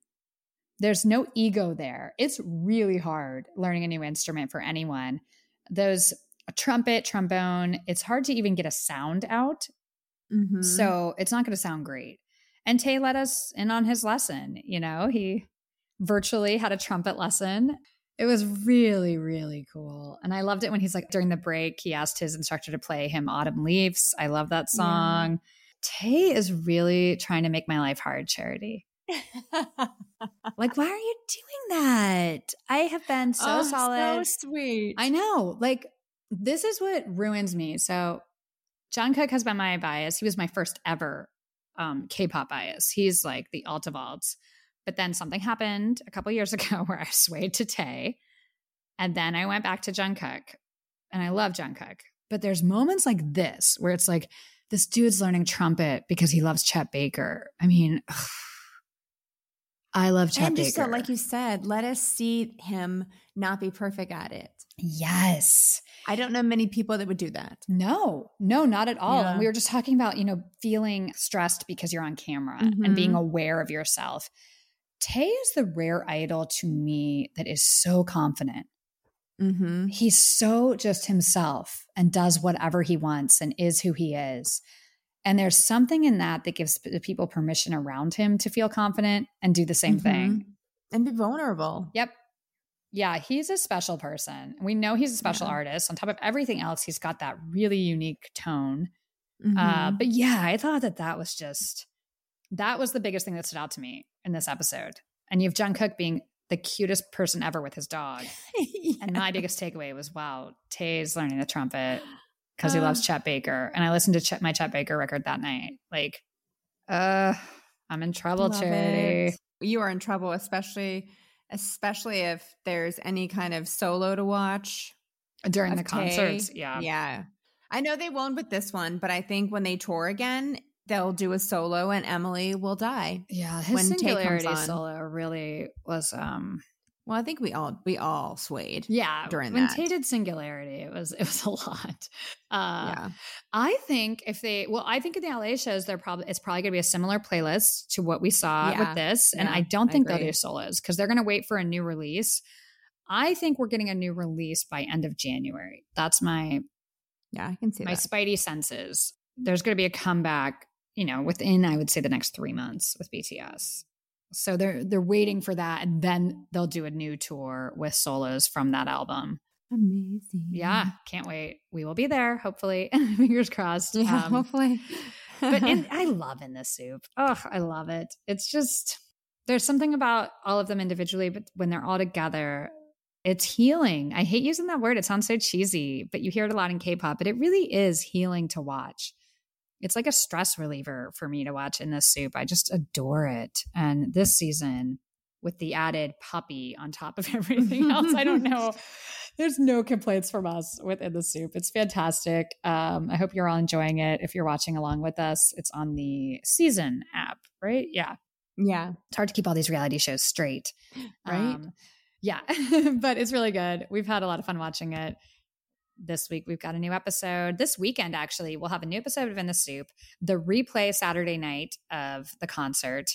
There's no ego there. It's really hard learning a new instrument for anyone. Those trumpet, trombone, it's hard to even get a sound out. Mm-hmm. So it's not going to sound great. And Tae let us in on his lesson. You know, he virtually had a trumpet lesson. It was really, really cool. And I loved it when he's like, during the break, he asked his instructor to play him Autumn Leaves. I love that song. Yeah. Tae is really trying to make my life hard, Charity. Like, why are you doing that? I have been so oh, solid. So sweet. I know. Like, this is what ruins me. So Jungkook has been my bias. He was my first ever um, K-pop bias. He's like the alt of alts. But then something happened a couple years ago where I swayed to Tae. And then I went back to Jungkook. And I love Jungkook. But there's moments like this where it's like, this dude's learning trumpet because he loves Chet Baker. I mean, ugh. I love Chet and Baker. Just so, like you said, let us see him not be perfect at it. Yes. I don't know many people that would do that. No, no, not at all. Yeah. And we were just talking about, you know, feeling stressed because you're on camera mm-hmm. and being aware of yourself. Tae is the rare idol to me that is so confident. Mm-hmm. He's so just himself and does whatever he wants and is who he is. And there's something in that that gives the people permission around him to feel confident and do the same mm-hmm. thing. And be vulnerable. Yep. Yeah, he's a special person. We know he's a special yeah. artist. On top of everything else, he's got that really unique tone. Mm-hmm. Uh, but yeah, I thought that that was just, that was the biggest thing that stood out to me in this episode. And you have Jungkook being the cutest person ever with his dog. yeah. And my biggest takeaway was, wow, Tae's learning the trumpet. Because he loves Chet Baker. And I listened to Chet, my Chet Baker record that night. Like, uh, I'm in trouble, Charity. It. You are in trouble, especially especially if there's any kind of solo to watch. During the concerts, Tae. yeah. Yeah. I know they won't with this one, but I think when they tour again, they'll do a solo and Emily will die. Yeah, his when singularity solo really was... um. Well, I think we all we all swayed. Yeah, during when that. When Tae did Singularity, it was it was a lot. Uh, yeah, I think if they well, I think in the L A shows, they're probably it's probably going to be a similar playlist to what we saw yeah. with this, yeah. and I don't think I they'll do solos because they're going to wait for a new release. I think we're getting a new release by end of January. That's my yeah, I can see my that. Spidey senses. There's going to be a comeback, you know, within I would say the next three months with B T S. So they're they're waiting for that, and then they'll do a new tour with solos from that album. Amazing. Yeah. Can't wait. We will be there. Hopefully. Fingers crossed. Yeah, um, hopefully. But in, I love In the Soup. Oh, I love it. It's just, there's something about all of them individually, but when they're all together, it's healing. I hate using that word. It sounds so cheesy, but you hear it a lot in K-pop, but it really is healing to watch. It's like a stress reliever for me to watch In the Soup. I just adore it. And this season, with the added puppy on top of everything else, I don't know. There's no complaints from us with In the Soup. It's fantastic. Um, I hope you're all enjoying it. If you're watching along with us, it's on the Season app, right? Yeah. Yeah. It's hard to keep all these reality shows straight. Right. Um, yeah. But it's really good. We've had a lot of fun watching it. This week, we've got a new episode. This weekend, actually, we'll have a new episode of In the Soup, the replay Saturday night of the concert.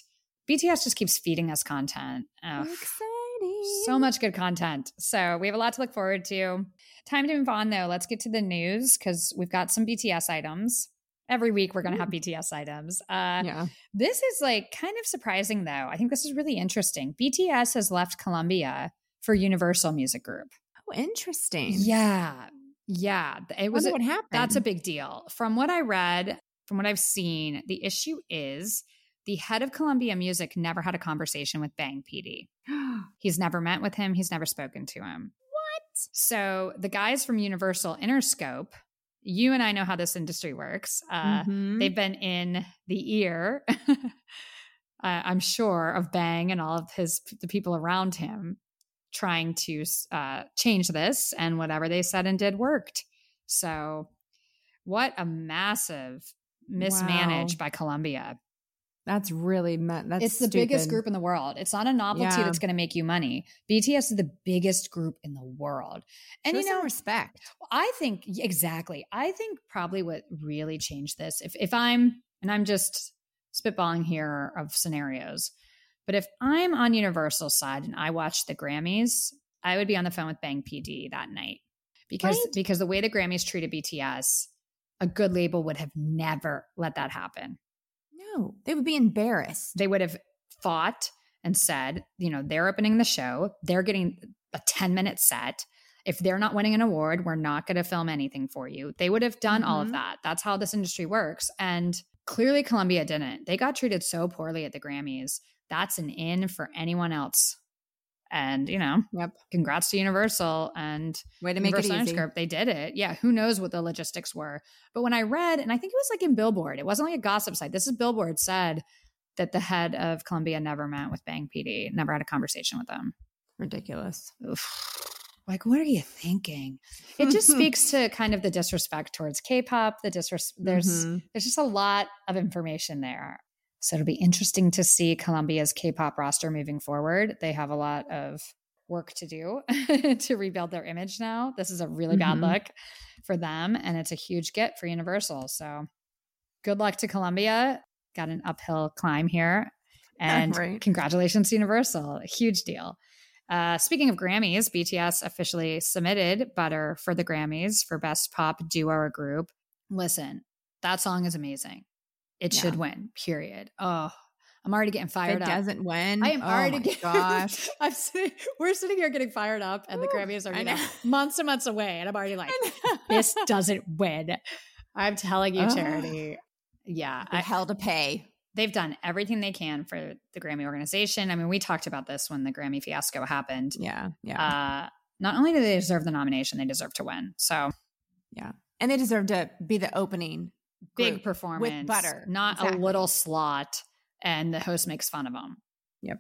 B T S just keeps feeding us content. Oh, exciting. So much good content. So we have a lot to look forward to. Time to move on, though. Let's get to the news because we've got some B T S items. Every week, we're going to have B T S items. Uh, yeah. This is like kind of surprising, though. I think this is really interesting. B T S has left Columbia for Universal Music Group. Oh, interesting. Yeah. Yeah, it was. What happened? That's a big deal. From what I read, from what I've seen, the issue is the head of Columbia Music never had a conversation with Bang P D. He's never met with him. He's never spoken to him. What? So the guys from Universal Interscope, you and I know how this industry works. Uh, mm-hmm. They've been in the ear, uh, I'm sure, of Bang and all of his the people around him, trying to uh, change this, and whatever they said and did worked. So what a massive mismanage wow. by Columbia. That's really, ma- that's It's the stupid. biggest group in the world. It's not a novelty yeah. that's going to make you money. B T S is the biggest group in the world. And Show you know, respect. I think, exactly. I think probably what really changed this, if, if I'm, and I'm just spitballing here of scenarios, but if I'm on Universal's side and I watched the Grammys, I would be on the phone with Bang P D that night because right? because the way the Grammys treated B T S, a good label would have never let that happen. No, they would be embarrassed. They would have fought and said, you know, they're opening the show. They're getting a ten minute set. If they're not winning an award, we're not going to film anything for you. They would have done mm-hmm. all of that. That's how this industry works. And clearly Columbia didn't. They got treated so poorly at the Grammys. That's an in for anyone else. And, you know, yep. congrats to Universal and Way to Universal make it easy. Interscope. They did it. Yeah. Who knows what the logistics were. But when I read, and I think it was like in Billboard, it wasn't like a gossip site. This is Billboard said that the head of Columbia never met with Bang P D, never had a conversation with them. Ridiculous. Oof. Like, what are you thinking? It just speaks to kind of the disrespect towards K-pop. The disres- There's mm-hmm. There's just a lot of information there. So it'll be interesting to see Columbia's K-pop roster moving forward. They have a lot of work to do to rebuild their image now. This is a really mm-hmm. bad look for them, and it's a huge get for Universal. So good luck to Columbia. Got an uphill climb here. And right. congratulations to Universal. Huge deal. Uh, speaking of Grammys, B T S officially submitted Butter for the Grammys for Best Pop Duo or Group. Listen, that song is amazing. It yeah. should win, period. Oh, I'm already getting fired up. It doesn't up. win. I am oh already getting, gosh. I'm sitting, we're sitting here getting fired up and Ooh, the Grammys are you know, months and months away. And I'm already like, this doesn't win. I'm telling you, oh. Charity. Yeah. I, hell to pay. They've done everything they can for the Grammy organization. I mean, we talked about this when the Grammy fiasco happened. Yeah. Yeah. Uh, not only do they deserve the nomination, they deserve to win. So yeah. And they deserve to be the opening big performance with Butter, not exactly. a little slot, and the host makes fun of them. Yep.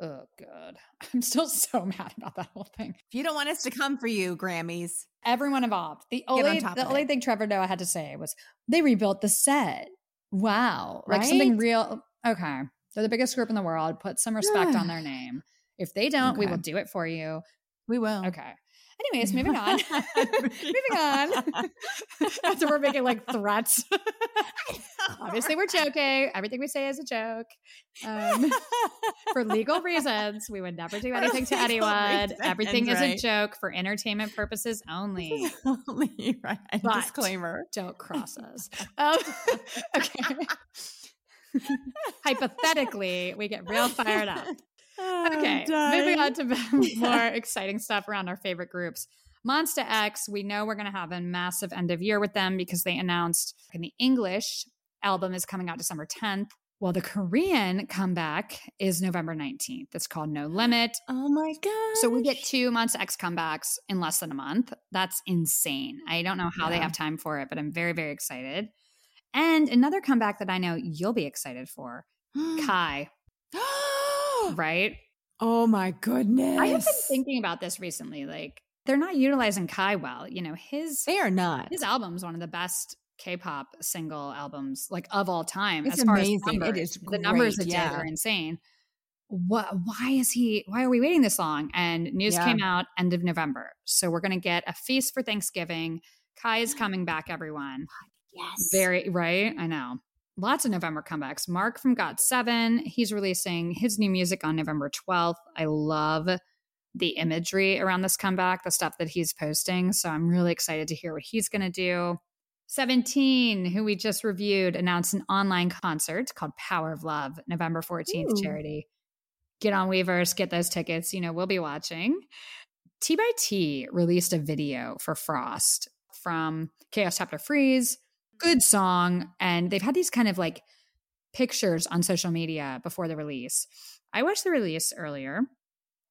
Oh, God. I'm still so mad about that whole thing. If you don't want us to come for you, Grammys. Everyone involved. The only on the only it. thing Trevor Noah had to say was they rebuilt the set. Wow. Right? Like something real. Okay. They're the biggest group in the world. Put some respect on their name. If they don't, okay. we will do it for you. We will. Okay. Anyways, moving on. moving on. After we're making like threats. Obviously, we're joking. Everything we say is a joke. Um, for legal reasons, we would never do anything to anyone. Everything is a joke for entertainment purposes only. Only, right? But disclaimer. Don't cross us. Um, okay. Hypothetically, we get real fired up. Oh, okay, moving on to more exciting stuff around our favorite groups. Monsta X, we know we're going to have a massive end of year with them because they announced in the English album is coming out December tenth. Well, the Korean comeback is November nineteenth. It's called No Limit. Oh my God. So we get two Monsta X comebacks in less than a month. That's insane. I don't know how yeah. they have time for it, but I'm very, very excited. And another comeback that I know you'll be excited for, Kai. Right? Oh my goodness. I have been thinking about this recently. Like, they're not utilizing Kai well. You know, his They are not. His album's one of the best K-pop single albums like of all time. It's as far amazing. As it is great. The numbers it yeah. did are insane. What? Why is he? Why are we waiting this long? And news yeah. came out end of November, so we're gonna get a feast for Thanksgiving. Kai is coming back, everyone. Yes, very right. I know. Lots of November comebacks. Mark from got seven. He's releasing his new music on November twelfth. I love the imagery around this comeback, the stuff that he's posting. So I'm really excited to hear what he's gonna do. Seventeen, who we just reviewed, announced an online concert called Power of Love, November fourteenth. Ooh. Charity. Get on Weverse, get those tickets. You know, we'll be watching. T by T released a video for Frost from Chaos Chapter Freeze. Good song. And they've had these kind of like pictures on social media before the release. I watched the release earlier.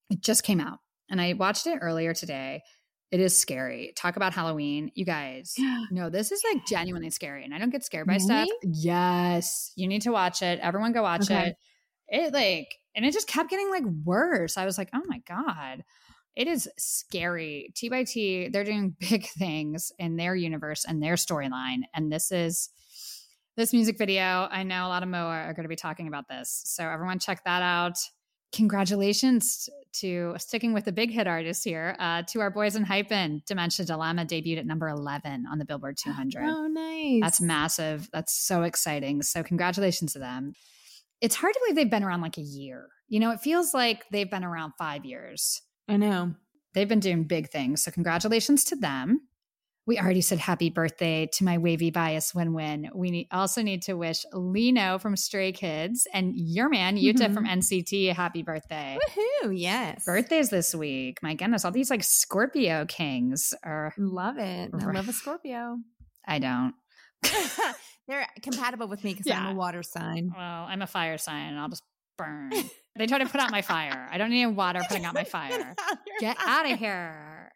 It just came out. And I watched it earlier today. It is scary. Talk about Halloween. You guys, no, this is like genuinely scary. And I don't get scared by really? Stuff. Yes. You need to watch it. Everyone go watch okay. it. It like, and it just kept getting like worse. I was like, oh my God. It is scary. T by T, they're doing big things in their universe and their storyline. And this is, this music video, I know a lot of Moa are going to be talking about this. So everyone check that out. Congratulations to sticking with the big hit artist here, uh, to our boys in Hypen. Dementia Dilemma debuted at number eleven on the Billboard two hundred. Oh, nice. That's massive. That's so exciting. So congratulations to them. It's hard to believe they've been around like a year. You know, it feels like they've been around five years. I know. They've been doing big things. So congratulations to them. We already said happy birthday to my wavy bias win-win. We need, also need to wish Lino from Stray Kids and your man, Yuta mm-hmm. from N C T, a happy birthday. Woohoo, yes. Birthdays this week. My goodness, all these like Scorpio kings are... Love it. I love a Scorpio. I don't. They're compatible with me because yeah. I'm a water sign. Well, I'm a fire sign and I'll just burn. They try to put out my fire. I don't need water putting out my fire. Get out of here.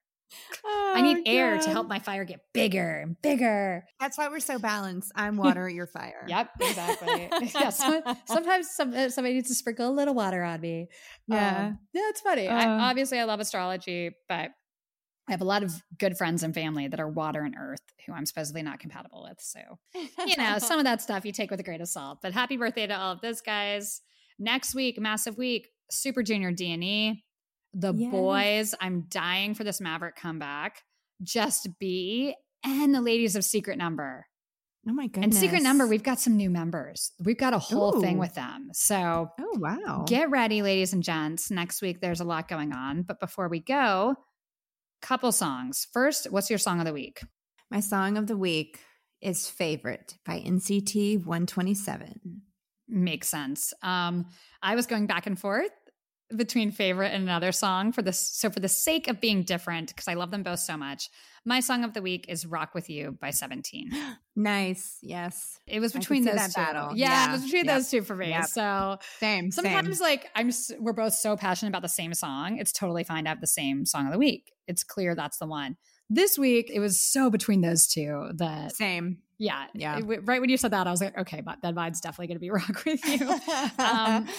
Oh, I need air God. To help my fire get bigger and bigger. That's why we're so balanced. I'm water, you're fire. Yep, exactly. Yeah, so, sometimes some, somebody needs to sprinkle a little water on me. Yeah, um, yeah, it's funny. Uh, I, obviously, I love astrology, but I have a lot of good friends and family that are water and earth who I'm supposedly not compatible with. So, you know, some of that stuff you take with a grain of salt. But happy birthday to all of those guys. Next week, massive week, Super Junior D and E. The yes. boys, I'm dying for this Maverick comeback. Just B and the ladies of Secret Number. Oh my goodness. And Secret Number, we've got some new members. We've got a whole Ooh. Thing with them. So oh wow. Get ready, ladies and gents. Next week, there's a lot going on. But before we go, couple songs. First, what's your song of the week? My song of the week is Favorite by N C T one twenty-seven. Makes sense. Um, I was going back and forth between Favorite and another song for this. So for the sake of being different, because I love them both so much, my song of the week is Rock With You by Seventeen. Nice. Yes. It was between those that two. Battle. Yeah, yeah. It was between yep. those two for me. Yep. So same. Sometimes same. Like I'm, we're both so passionate about the same song. It's totally fine to have the same song of the week. It's clear that's the one. This week, it was so between those two that same. Yeah. Yeah. It, right when you said that, I was like, okay, but that mine's definitely going to be Rock With You. Um,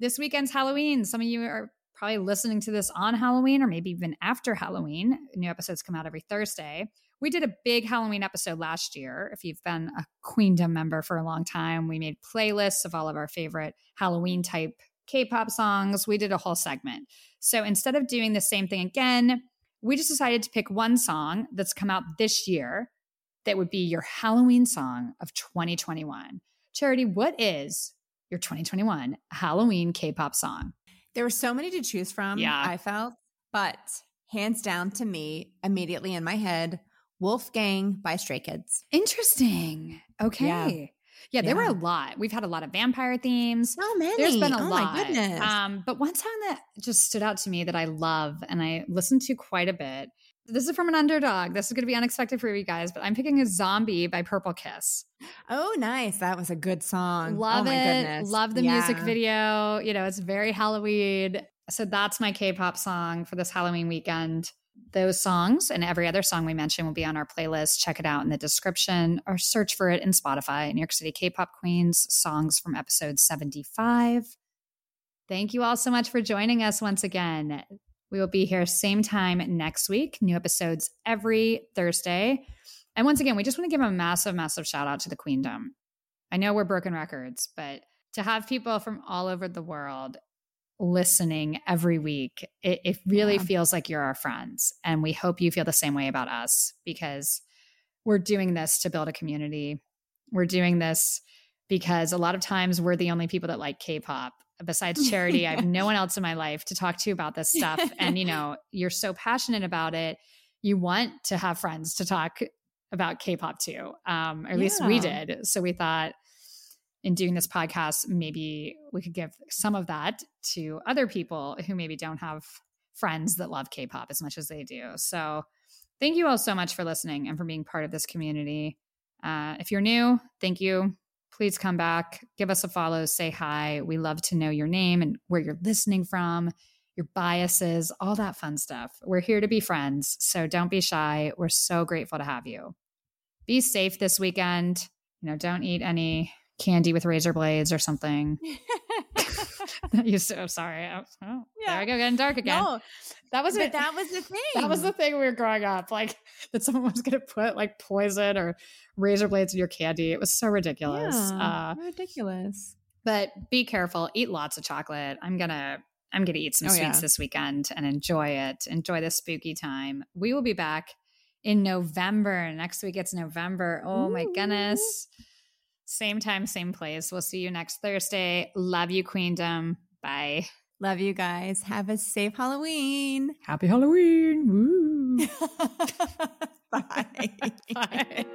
This weekend's Halloween. Some of you are probably listening to this on Halloween or maybe even after Halloween. New episodes come out every Thursday. We did a big Halloween episode last year. If you've been a Queendom member for a long time, we made playlists of all of our favorite Halloween type K-pop songs. We did a whole segment. So instead of doing the same thing again, we just decided to pick one song that's come out this year that would be your Halloween song of twenty twenty-one. Charity, what is your twenty twenty-one Halloween K-pop song? There were so many to choose from, yeah. I felt, but hands down to me, immediately in my head, Wolfgang by Stray Kids. Interesting. Okay. Yeah. Yeah, there yeah. were a lot. We've had a lot of vampire themes. So many. There's been a oh lot. My goodness. Um, but one song that just stood out to me that I love and I listened to quite a bit. This is from an underdog. This is going to be unexpected for you guys, but I'm picking a Zombie by Purple Kiss. Oh, nice. That was a good song. Love oh my it. Goodness. Love the yeah. music video. You know, it's very Halloween. So that's my K-pop song for this Halloween weekend. Those songs and every other song we mentioned will be on our playlist. Check it out in the description or search for it in Spotify. New York City K-pop Queens, songs from episode seventy-five. Thank you all so much for joining us once again. We will be here same time next week. New episodes every Thursday. And once again, we just want to give a massive, massive shout out to the Queendom. I know we're broken records, but to have people from all over the world listening every week, it, it really yeah. feels like you're our friends. And we hope you feel the same way about us, because we're doing this to build a community. We're doing this because a lot of times we're the only people that like K-pop. Besides Charity, I have no one else in my life to talk to about this stuff. And, you know, you're so passionate about it. You want to have friends to talk about K-pop too. Um, or at yeah. least we did. So we thought in doing this podcast, maybe we could give some of that to other people who maybe don't have friends that love K-pop as much as they do. So thank you all so much for listening and for being part of this community. Uh, if you're new, thank you. Please come back, give us a follow, say hi. We love to know your name and where you're listening from, your biases, all that fun stuff. We're here to be friends, so don't be shy. We're so grateful to have you. Be safe this weekend. You know, don't eat any candy with razor blades or something. I'm so sorry. Oh, oh, yeah. There I go, getting dark again. No, that was but that was the thing. That was the thing we were growing up, like that someone was going to put like poison or razor blades in your candy. It was so ridiculous. Yeah, uh, ridiculous. But be careful. Eat lots of chocolate. I'm gonna I'm gonna eat some oh, sweets yeah. this weekend and enjoy it. Enjoy this spooky time. We will be back in November. Next week it's November. Oh Ooh. My goodness. Same time, same place. We'll see you next Thursday. Love you, Queendom. Bye. Love you guys. Have a safe Halloween. Happy Halloween. Woo. Bye. Bye.